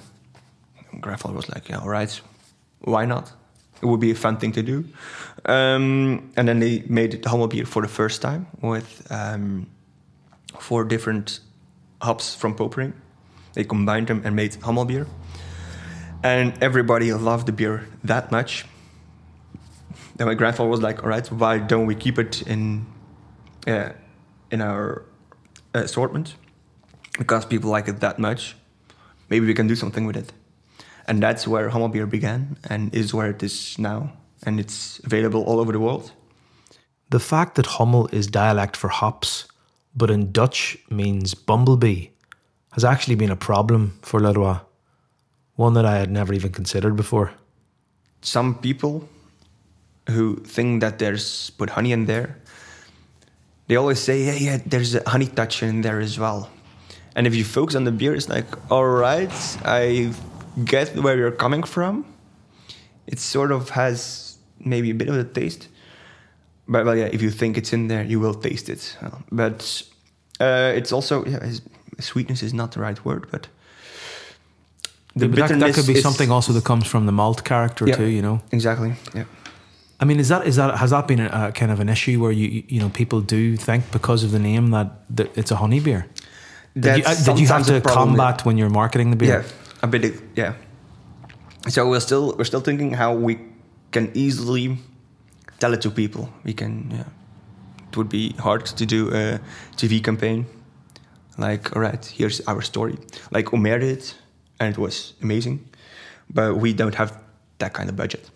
grandfather was like, yeah, all right, why not? It would be a fun thing to do. And then they made the Hommelbier for the first time with 4 different hops from Popering. They combined them and made Hommelbier. And everybody loved the beer that much. Then my grandfather was like, all right, why don't we keep it in our assortment? Because people like it that much. Maybe we can do something with it. And that's where Hommelbier began and is where it is now. And it's available all over the world. The fact that Hommel is dialect for hops, but in Dutch means bumblebee, has actually been a problem for Leroy. One that I had never even considered before. Some people who think that there's put honey in there, they always say, yeah, there's a honey touch in there as well. And if you focus on the beer, it's like, all right, I get where you're coming from. It sort of has maybe a bit of a taste. But well, yeah, if you think it's in there, you will taste it. But it's also, sweetness is not the right word, but the bitterness, that could be something also that comes from the malt character too, you know? Exactly, yeah. I mean, has that been a kind of an issue where you know people do think because of the name that it's a honey beer? Did you have to combat when you're marketing the beer? Yeah, a bit. Yeah. So we're still thinking how we can easily tell it to people. We can. Yeah. It would be hard to do a TV campaign. Like, all right, here's our story. Like Omer did, and it was amazing. But we don't have that kind of budget.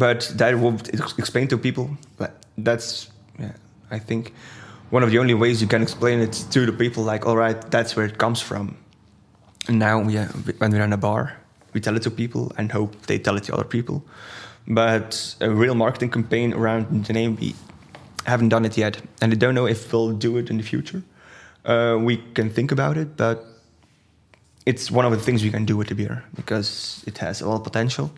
But that will explain to people. I think one of the only ways you can explain it to the people, like, all right, that's where it comes from. And now, when we're in a bar, we tell it to people and hope they tell it to other people. But a real marketing campaign around the name, we haven't done it yet. And I don't know if we'll do it in the future. We can think about it, but it's one of the things we can do with the beer because it has a lot of potential.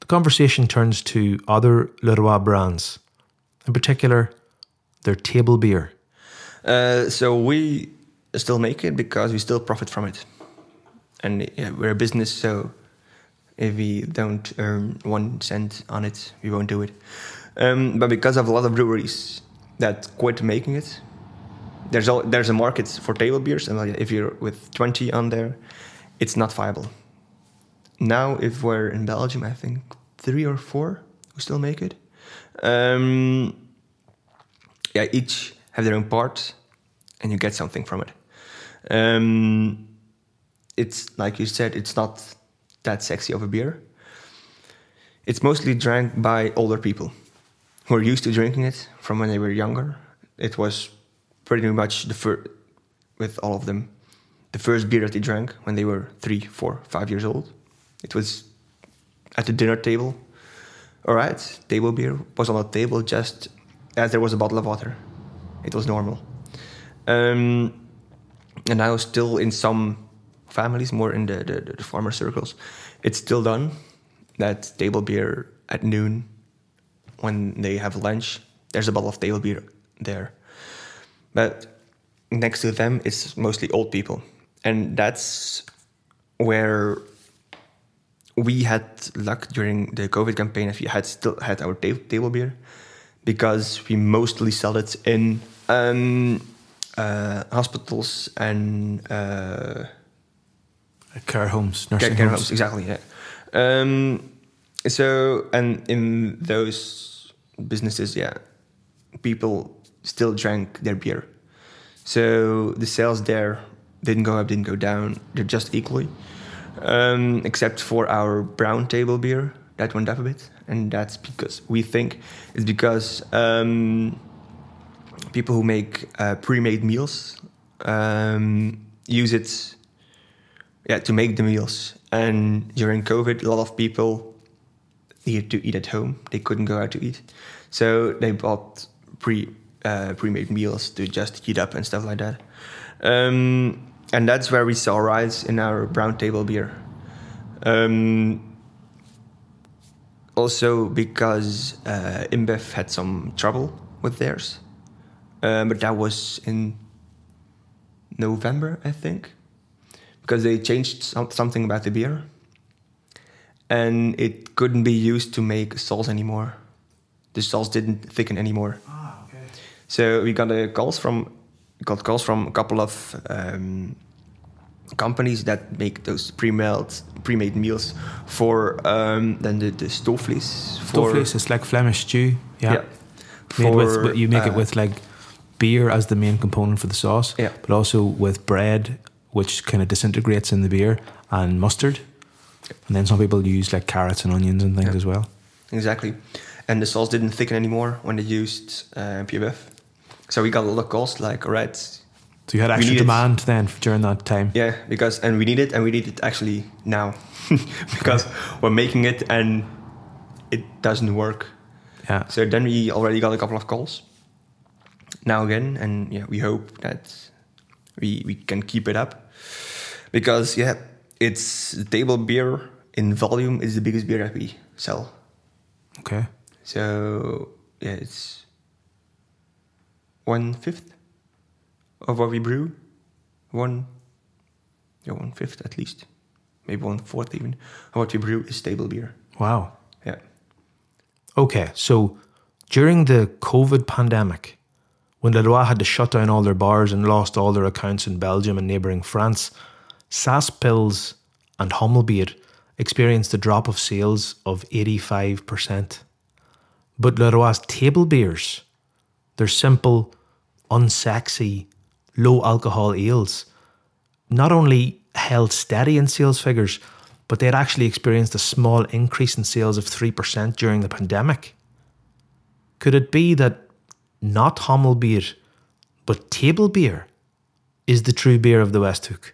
The conversation turns to other Leroy brands, in particular, their table beer. So we still make it because we still profit from it. And we're a business, so if we don't earn 1 cent on it, we won't do it. But because of a lot of breweries that quit making it, there's a market for table beers, and if you're with 20 on there, it's not viable. Now, if we're in Belgium, I think 3 or 4 who still make it. Each have their own part, and you get something from it. It's like you said, it's not that sexy of a beer. It's mostly drank by older people who are used to drinking it from when they were younger. It was pretty much with all of them, the first beer that they drank when they were 3, 4, 5 years old. It was at the dinner table. All right, table beer was on the table just as there was a bottle of water. It was normal. And now still in some families, more in the farmer circles, it's still done. That table beer at noon, when they have lunch, there's a bottle of table beer there. But next to them, it's mostly old people. And that's where we had luck during the COVID campaign if we had still had our table beer, because we mostly sell it in hospitals and care homes, nursing homes. Exactly, yeah. And in those businesses, people still drank their beer. So the sales there didn't go up, didn't go down. They're just equally, except for our brown table beer. That went up a bit, and that's because we think it's because people who make pre-made meals use it to make the meals. And during COVID, a lot of people needed to eat at home. They couldn't go out to eat. So they bought pre-made meals to just heat up and stuff like that. And that's where we saw a rise in our brown table beer. Also because InBev had some trouble with theirs. But that was in November, I think, because they changed something about the beer. And it couldn't be used to make sauce anymore. The sauce didn't thicken anymore. Ah, okay. So we got calls from a couple of companies that make those pre-made meals for then the stoofvlees. Stoofvlees is like Flemish stew. Yeah. But you make it with like beer as the main component for the sauce, but also with bread, which kind of disintegrates in the beer, and mustard. And then some people use like carrots and onions and things as well. Exactly. And the sauce didn't thicken anymore when they used PBF. So we got a lot of calls like, all right. So you had extra demand then during that time? Yeah, because we need it actually now because we're making it and it doesn't work. Yeah. So then we already got a couple of calls now again, and we hope that we can keep it up because it's table beer in volume is the biggest beer that we sell. Okay. So it's 1/5 of what we brew. One fifth at least, maybe 1/4 even. Of what we brew is table beer. Wow. Yeah. Okay, so during the COVID pandemic, when Leroy had to shut down all their bars and lost all their accounts in Belgium and neighbouring France, Sas Pils and Hommelbier experienced a drop of sales of 85%. But Leroy's table beers, their simple, unsexy, low-alcohol ales, not only held steady in sales figures, but they had actually experienced a small increase in sales of 3% during the pandemic. Could it be that not Hommelbier, but table beer is the true beer of the Westhoek?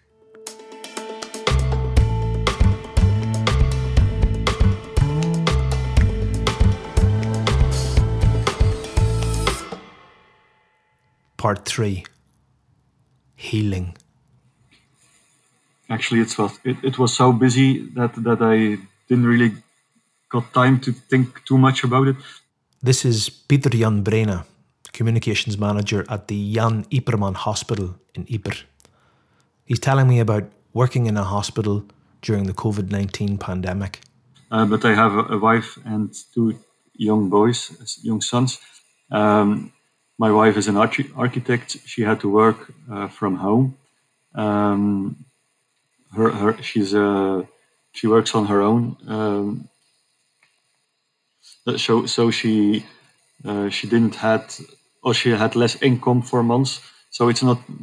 Part 3. Healing. Actually, it was so busy that I didn't really got time to think too much about it. This is Pieter Jan Brena, communications manager at the Jan Ypermann Hospital in Yper. He's telling me about working in a hospital during the COVID-19 pandemic. But I have a wife and two young sons. My wife is an architect. She had to work from home. She works on her own. She had less income for months. So it's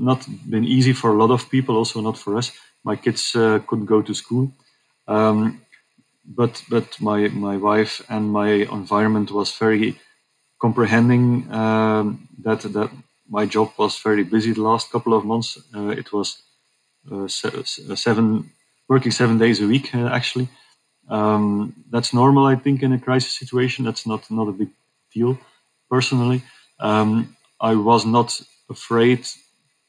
not been easy for a lot of people. Also not for us. My kids couldn't go to school. But my wife and my environment was very comprehending that my job was very busy the last couple of months. It was working 7 days a week actually. That's normal, I think, in a crisis situation. That's not a big deal. Personally, I was not afraid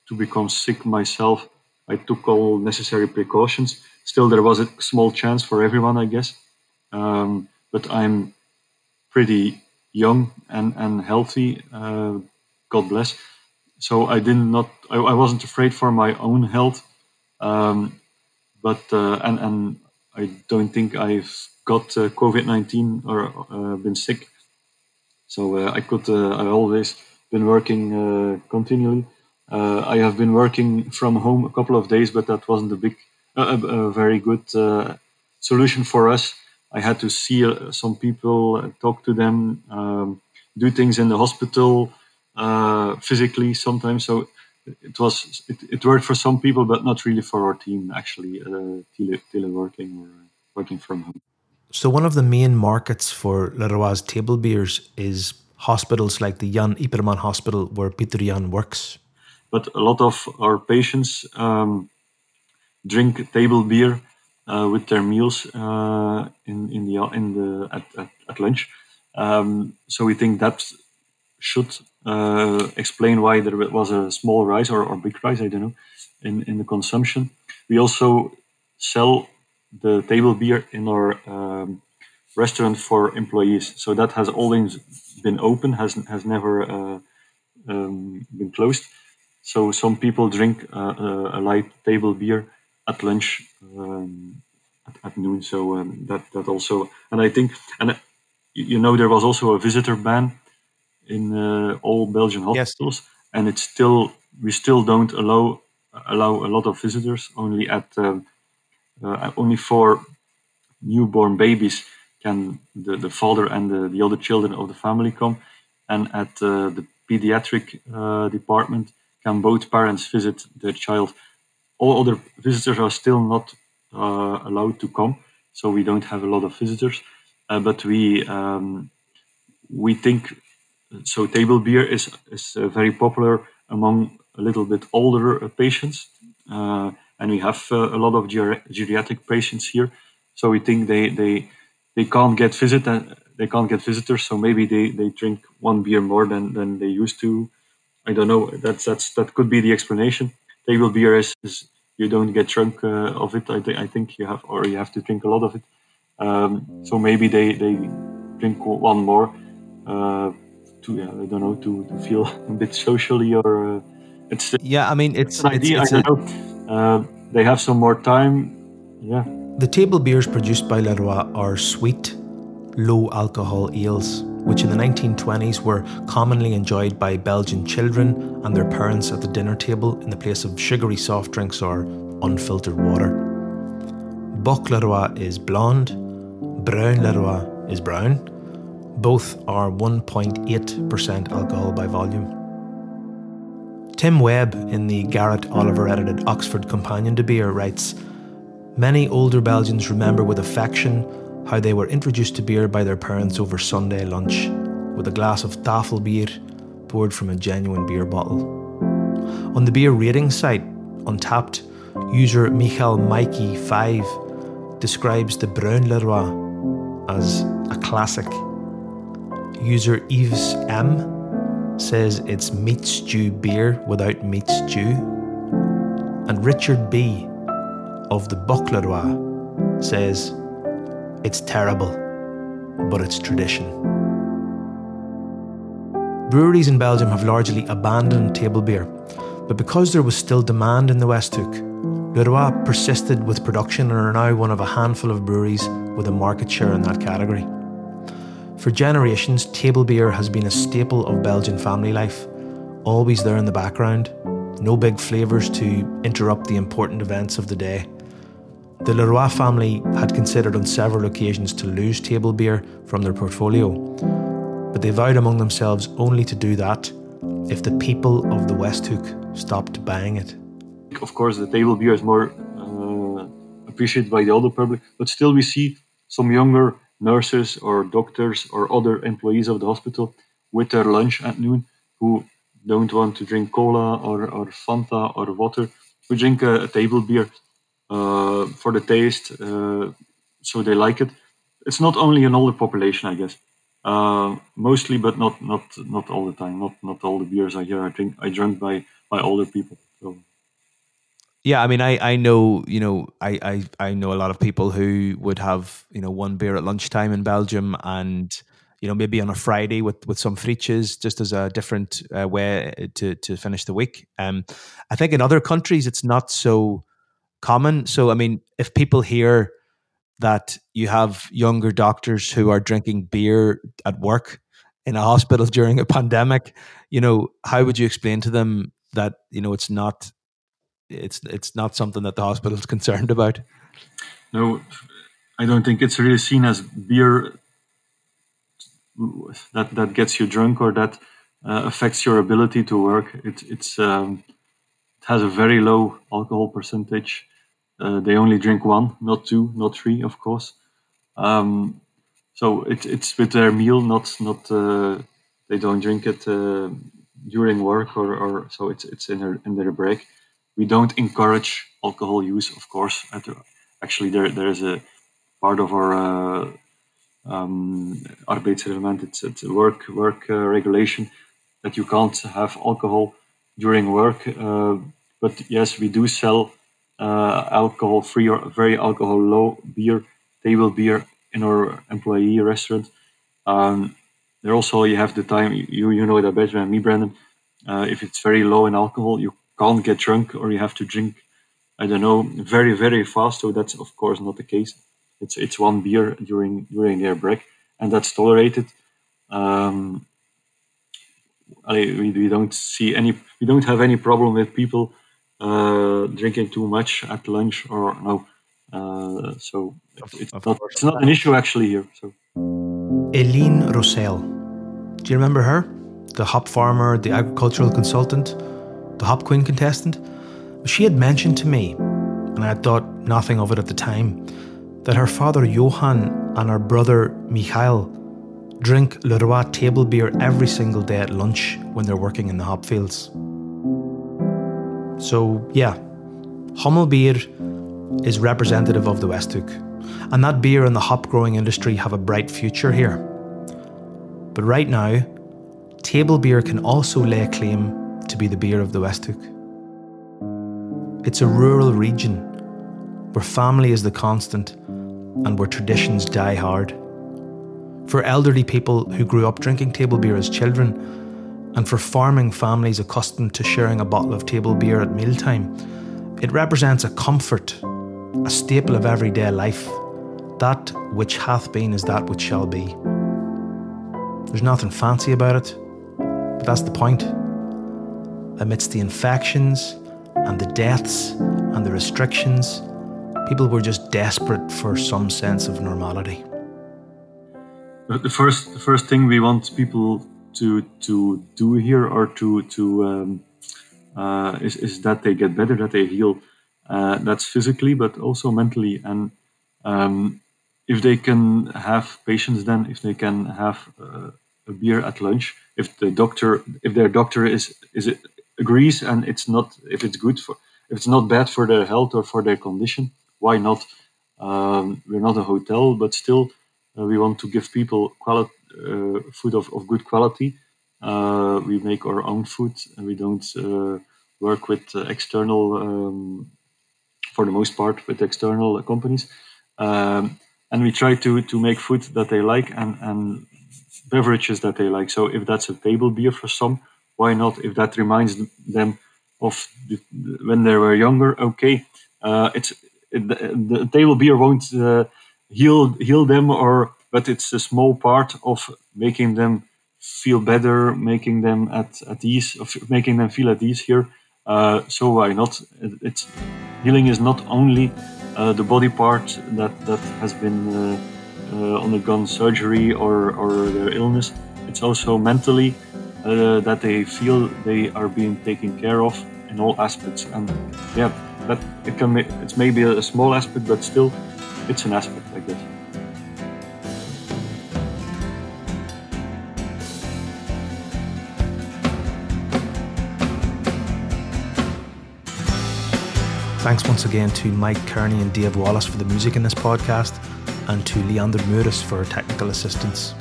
to become sick myself. I took all necessary precautions. Still, there was a small chance for everyone, I guess. But I'm pretty young and healthy, God bless. So I wasn't afraid for my own health. But I don't think I've got COVID-19 or been sick. So I've always been working continually. I have been working from home a couple of days, but that wasn't a very good solution for us. I had to see some people, talk to them, do things in the hospital physically sometimes. So it worked for some people, but not really for our team, actually, teleworking or working from home. So one of the main markets for Leroy's table beers is hospitals like the Jan Ypermann Hospital where Pieter Jan works. But a lot of our patients drink table beer with their meals at lunch. So we think that should explain why there was a small rise or big rise, I don't know, in the consumption. We also sell the table beer in our restaurant for employees. So that has always been open, has never been closed. So some people drink a light table beer at lunch at noon. So that also, and I think, and you know, there was also a visitor ban in all Belgian hospitals, yes. And it's still, we still don't allow a lot of visitors. Only only for newborn babies can the father and the other children of the family come, and at the pediatric department can both parents visit their child. All other visitors are still not allowed to come, so we don't have a lot of visitors. But we think so. Table beer is very popular among a little bit older patients, and we have a lot of geriatric patients here. So we think they can't get visitors. So maybe they drink one beer more than they used to. I don't know. That could be the explanation. Table beer is you don't get drunk of it. I think you have to drink a lot of it. So maybe they drink one more to feel a bit socially or it's an idea. I don't know. They have some more time. Yeah. The table beers produced by Leroy are sweet, low alcohol ales, which in the 1920s were commonly enjoyed by Belgian children and their parents at the dinner table in the place of sugary soft drinks or unfiltered water. Bock Leroy is blonde, Bruin Leroy is brown. Both are 1.8% alcohol by volume. Tim Webb in the Garrett Oliver-edited Oxford Companion to Beer writes, "Many older Belgians remember with affection how they were introduced to beer by their parents over Sunday lunch, with a glass of tafelbier poured from a genuine beer bottle." On the beer rating site, Untapped, user Michael Mikey 5 describes the Bruin Leroy as a classic. User Yves M says it's meat stew beer without meat stew. And Richard B of the Bock Leroy says, "It's terrible, but it's tradition." Breweries in Belgium have largely abandoned table beer, but because there was still demand in the Westhoek, Leroy persisted with production and are now one of a handful of breweries with a market share in that category. For generations, table beer has been a staple of Belgian family life, always there in the background, no big flavours to interrupt the important events of the day. The Leroy family had considered on several occasions to lose table beer from their portfolio, but they vowed among themselves only to do that if the people of the Westhoek stopped buying it. Of course, the table beer is more appreciated by the older public, but still we see some younger nurses or doctors or other employees of the hospital with their lunch at noon who don't want to drink cola or Fanta or water, who drink a table beer. For the taste, so they like it. It's not only an older population, I guess. Mostly, but not all the time. Not all the beers I hear I drink by older people. So. Yeah, I mean, I know, you know, I know a lot of people who would have, you know, one beer at lunchtime in Belgium, and you know, maybe on a Friday with some frietjes, just as a different way to finish the week. I think in other countries it's not so common. So, I mean, if people hear that you have younger doctors who are drinking beer at work in a hospital during a pandemic, you know, how would you explain to them that, you know, it's not something that the hospital is concerned about? No, I don't think it's really seen as beer that gets you drunk or that affects your ability to work. It has a very low alcohol percentage. They only drink one, not two, not three, of course. So it's with their meal, not they don't drink it during work or so it's in their break. We don't encourage alcohol use, of course. Actually, there is a part of our arbeidsreglement. It's a work regulation that you can't have alcohol during work. But yes, we do sell alcohol-free or very alcohol-low beer, table beer in our employee restaurant. There also you have the time. You know that better than me, Brandon. If it's very low in alcohol, you can't get drunk, or you have to drink, I don't know, very, very fast. So that's, of course, not the case. It's one beer during their break, and that's tolerated. We don't have any problem with people drinking too much at lunch or no. So it's not an issue actually here. So. Eline Rossell. Do you remember her? The hop farmer, the agricultural consultant, the hop queen contestant? She had mentioned to me, and I had thought nothing of it at the time, that her father Johan and her brother Michael drink Leroy table beer every single day at lunch when they're working in the hop fields. So yeah, Hommelbier is representative of the Westhoek, and that beer and the hop growing industry have a bright future here. But right now, table beer can also lay claim to be the beer of the Westhoek. It's a rural region where family is the constant and where traditions die hard. For elderly people who grew up drinking table beer as children, and for farming families accustomed to sharing a bottle of table beer at mealtime, it represents a comfort, a staple of everyday life. That which hath been is that which shall be. There's nothing fancy about it, but that's the point. Amidst the infections, and the deaths and the restrictions, people were just desperate for some sense of normality. The first thing we want people to do here, or is that they get better, that they heal. That's physically, but also mentally. And if they can have patience, then if they can have a beer at lunch, if their doctor is it, agrees, and it's not if it's not bad for their health or for their condition, why not? We're not a hotel, but still we want to give people food of good quality. We make our own food, and we don't work with external, for the most part, with external companies. And we try to make food that they like and beverages that they like. So if that's a table beer for some, why not? If that reminds them of when they were younger, okay. The table beer won't heal them, but it's a small part of making them feel better, making them at ease, making them feel at ease here. So why not? It's healing is not only the body part that has been undergone surgery or their illness. It's also mentally. That they feel they are being taken care of in all aspects, and yeah, that it can. It's maybe a small aspect, but still, it's an aspect like that. Thanks once again to Mike Kearney and Dave Wallace for the music in this podcast, and to Leander Meuris for technical assistance.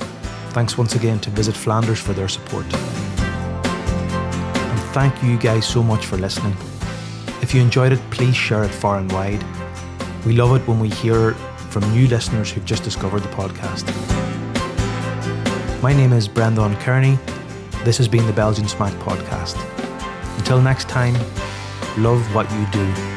Thanks once again to Visit Flanders for their support. And thank you guys so much for listening. If you enjoyed it, please share it far and wide. We love it when we hear from new listeners who've just discovered the podcast. My name is Brendan Kearney. This has been the Belgian Smack Podcast. Until next time, love what you do.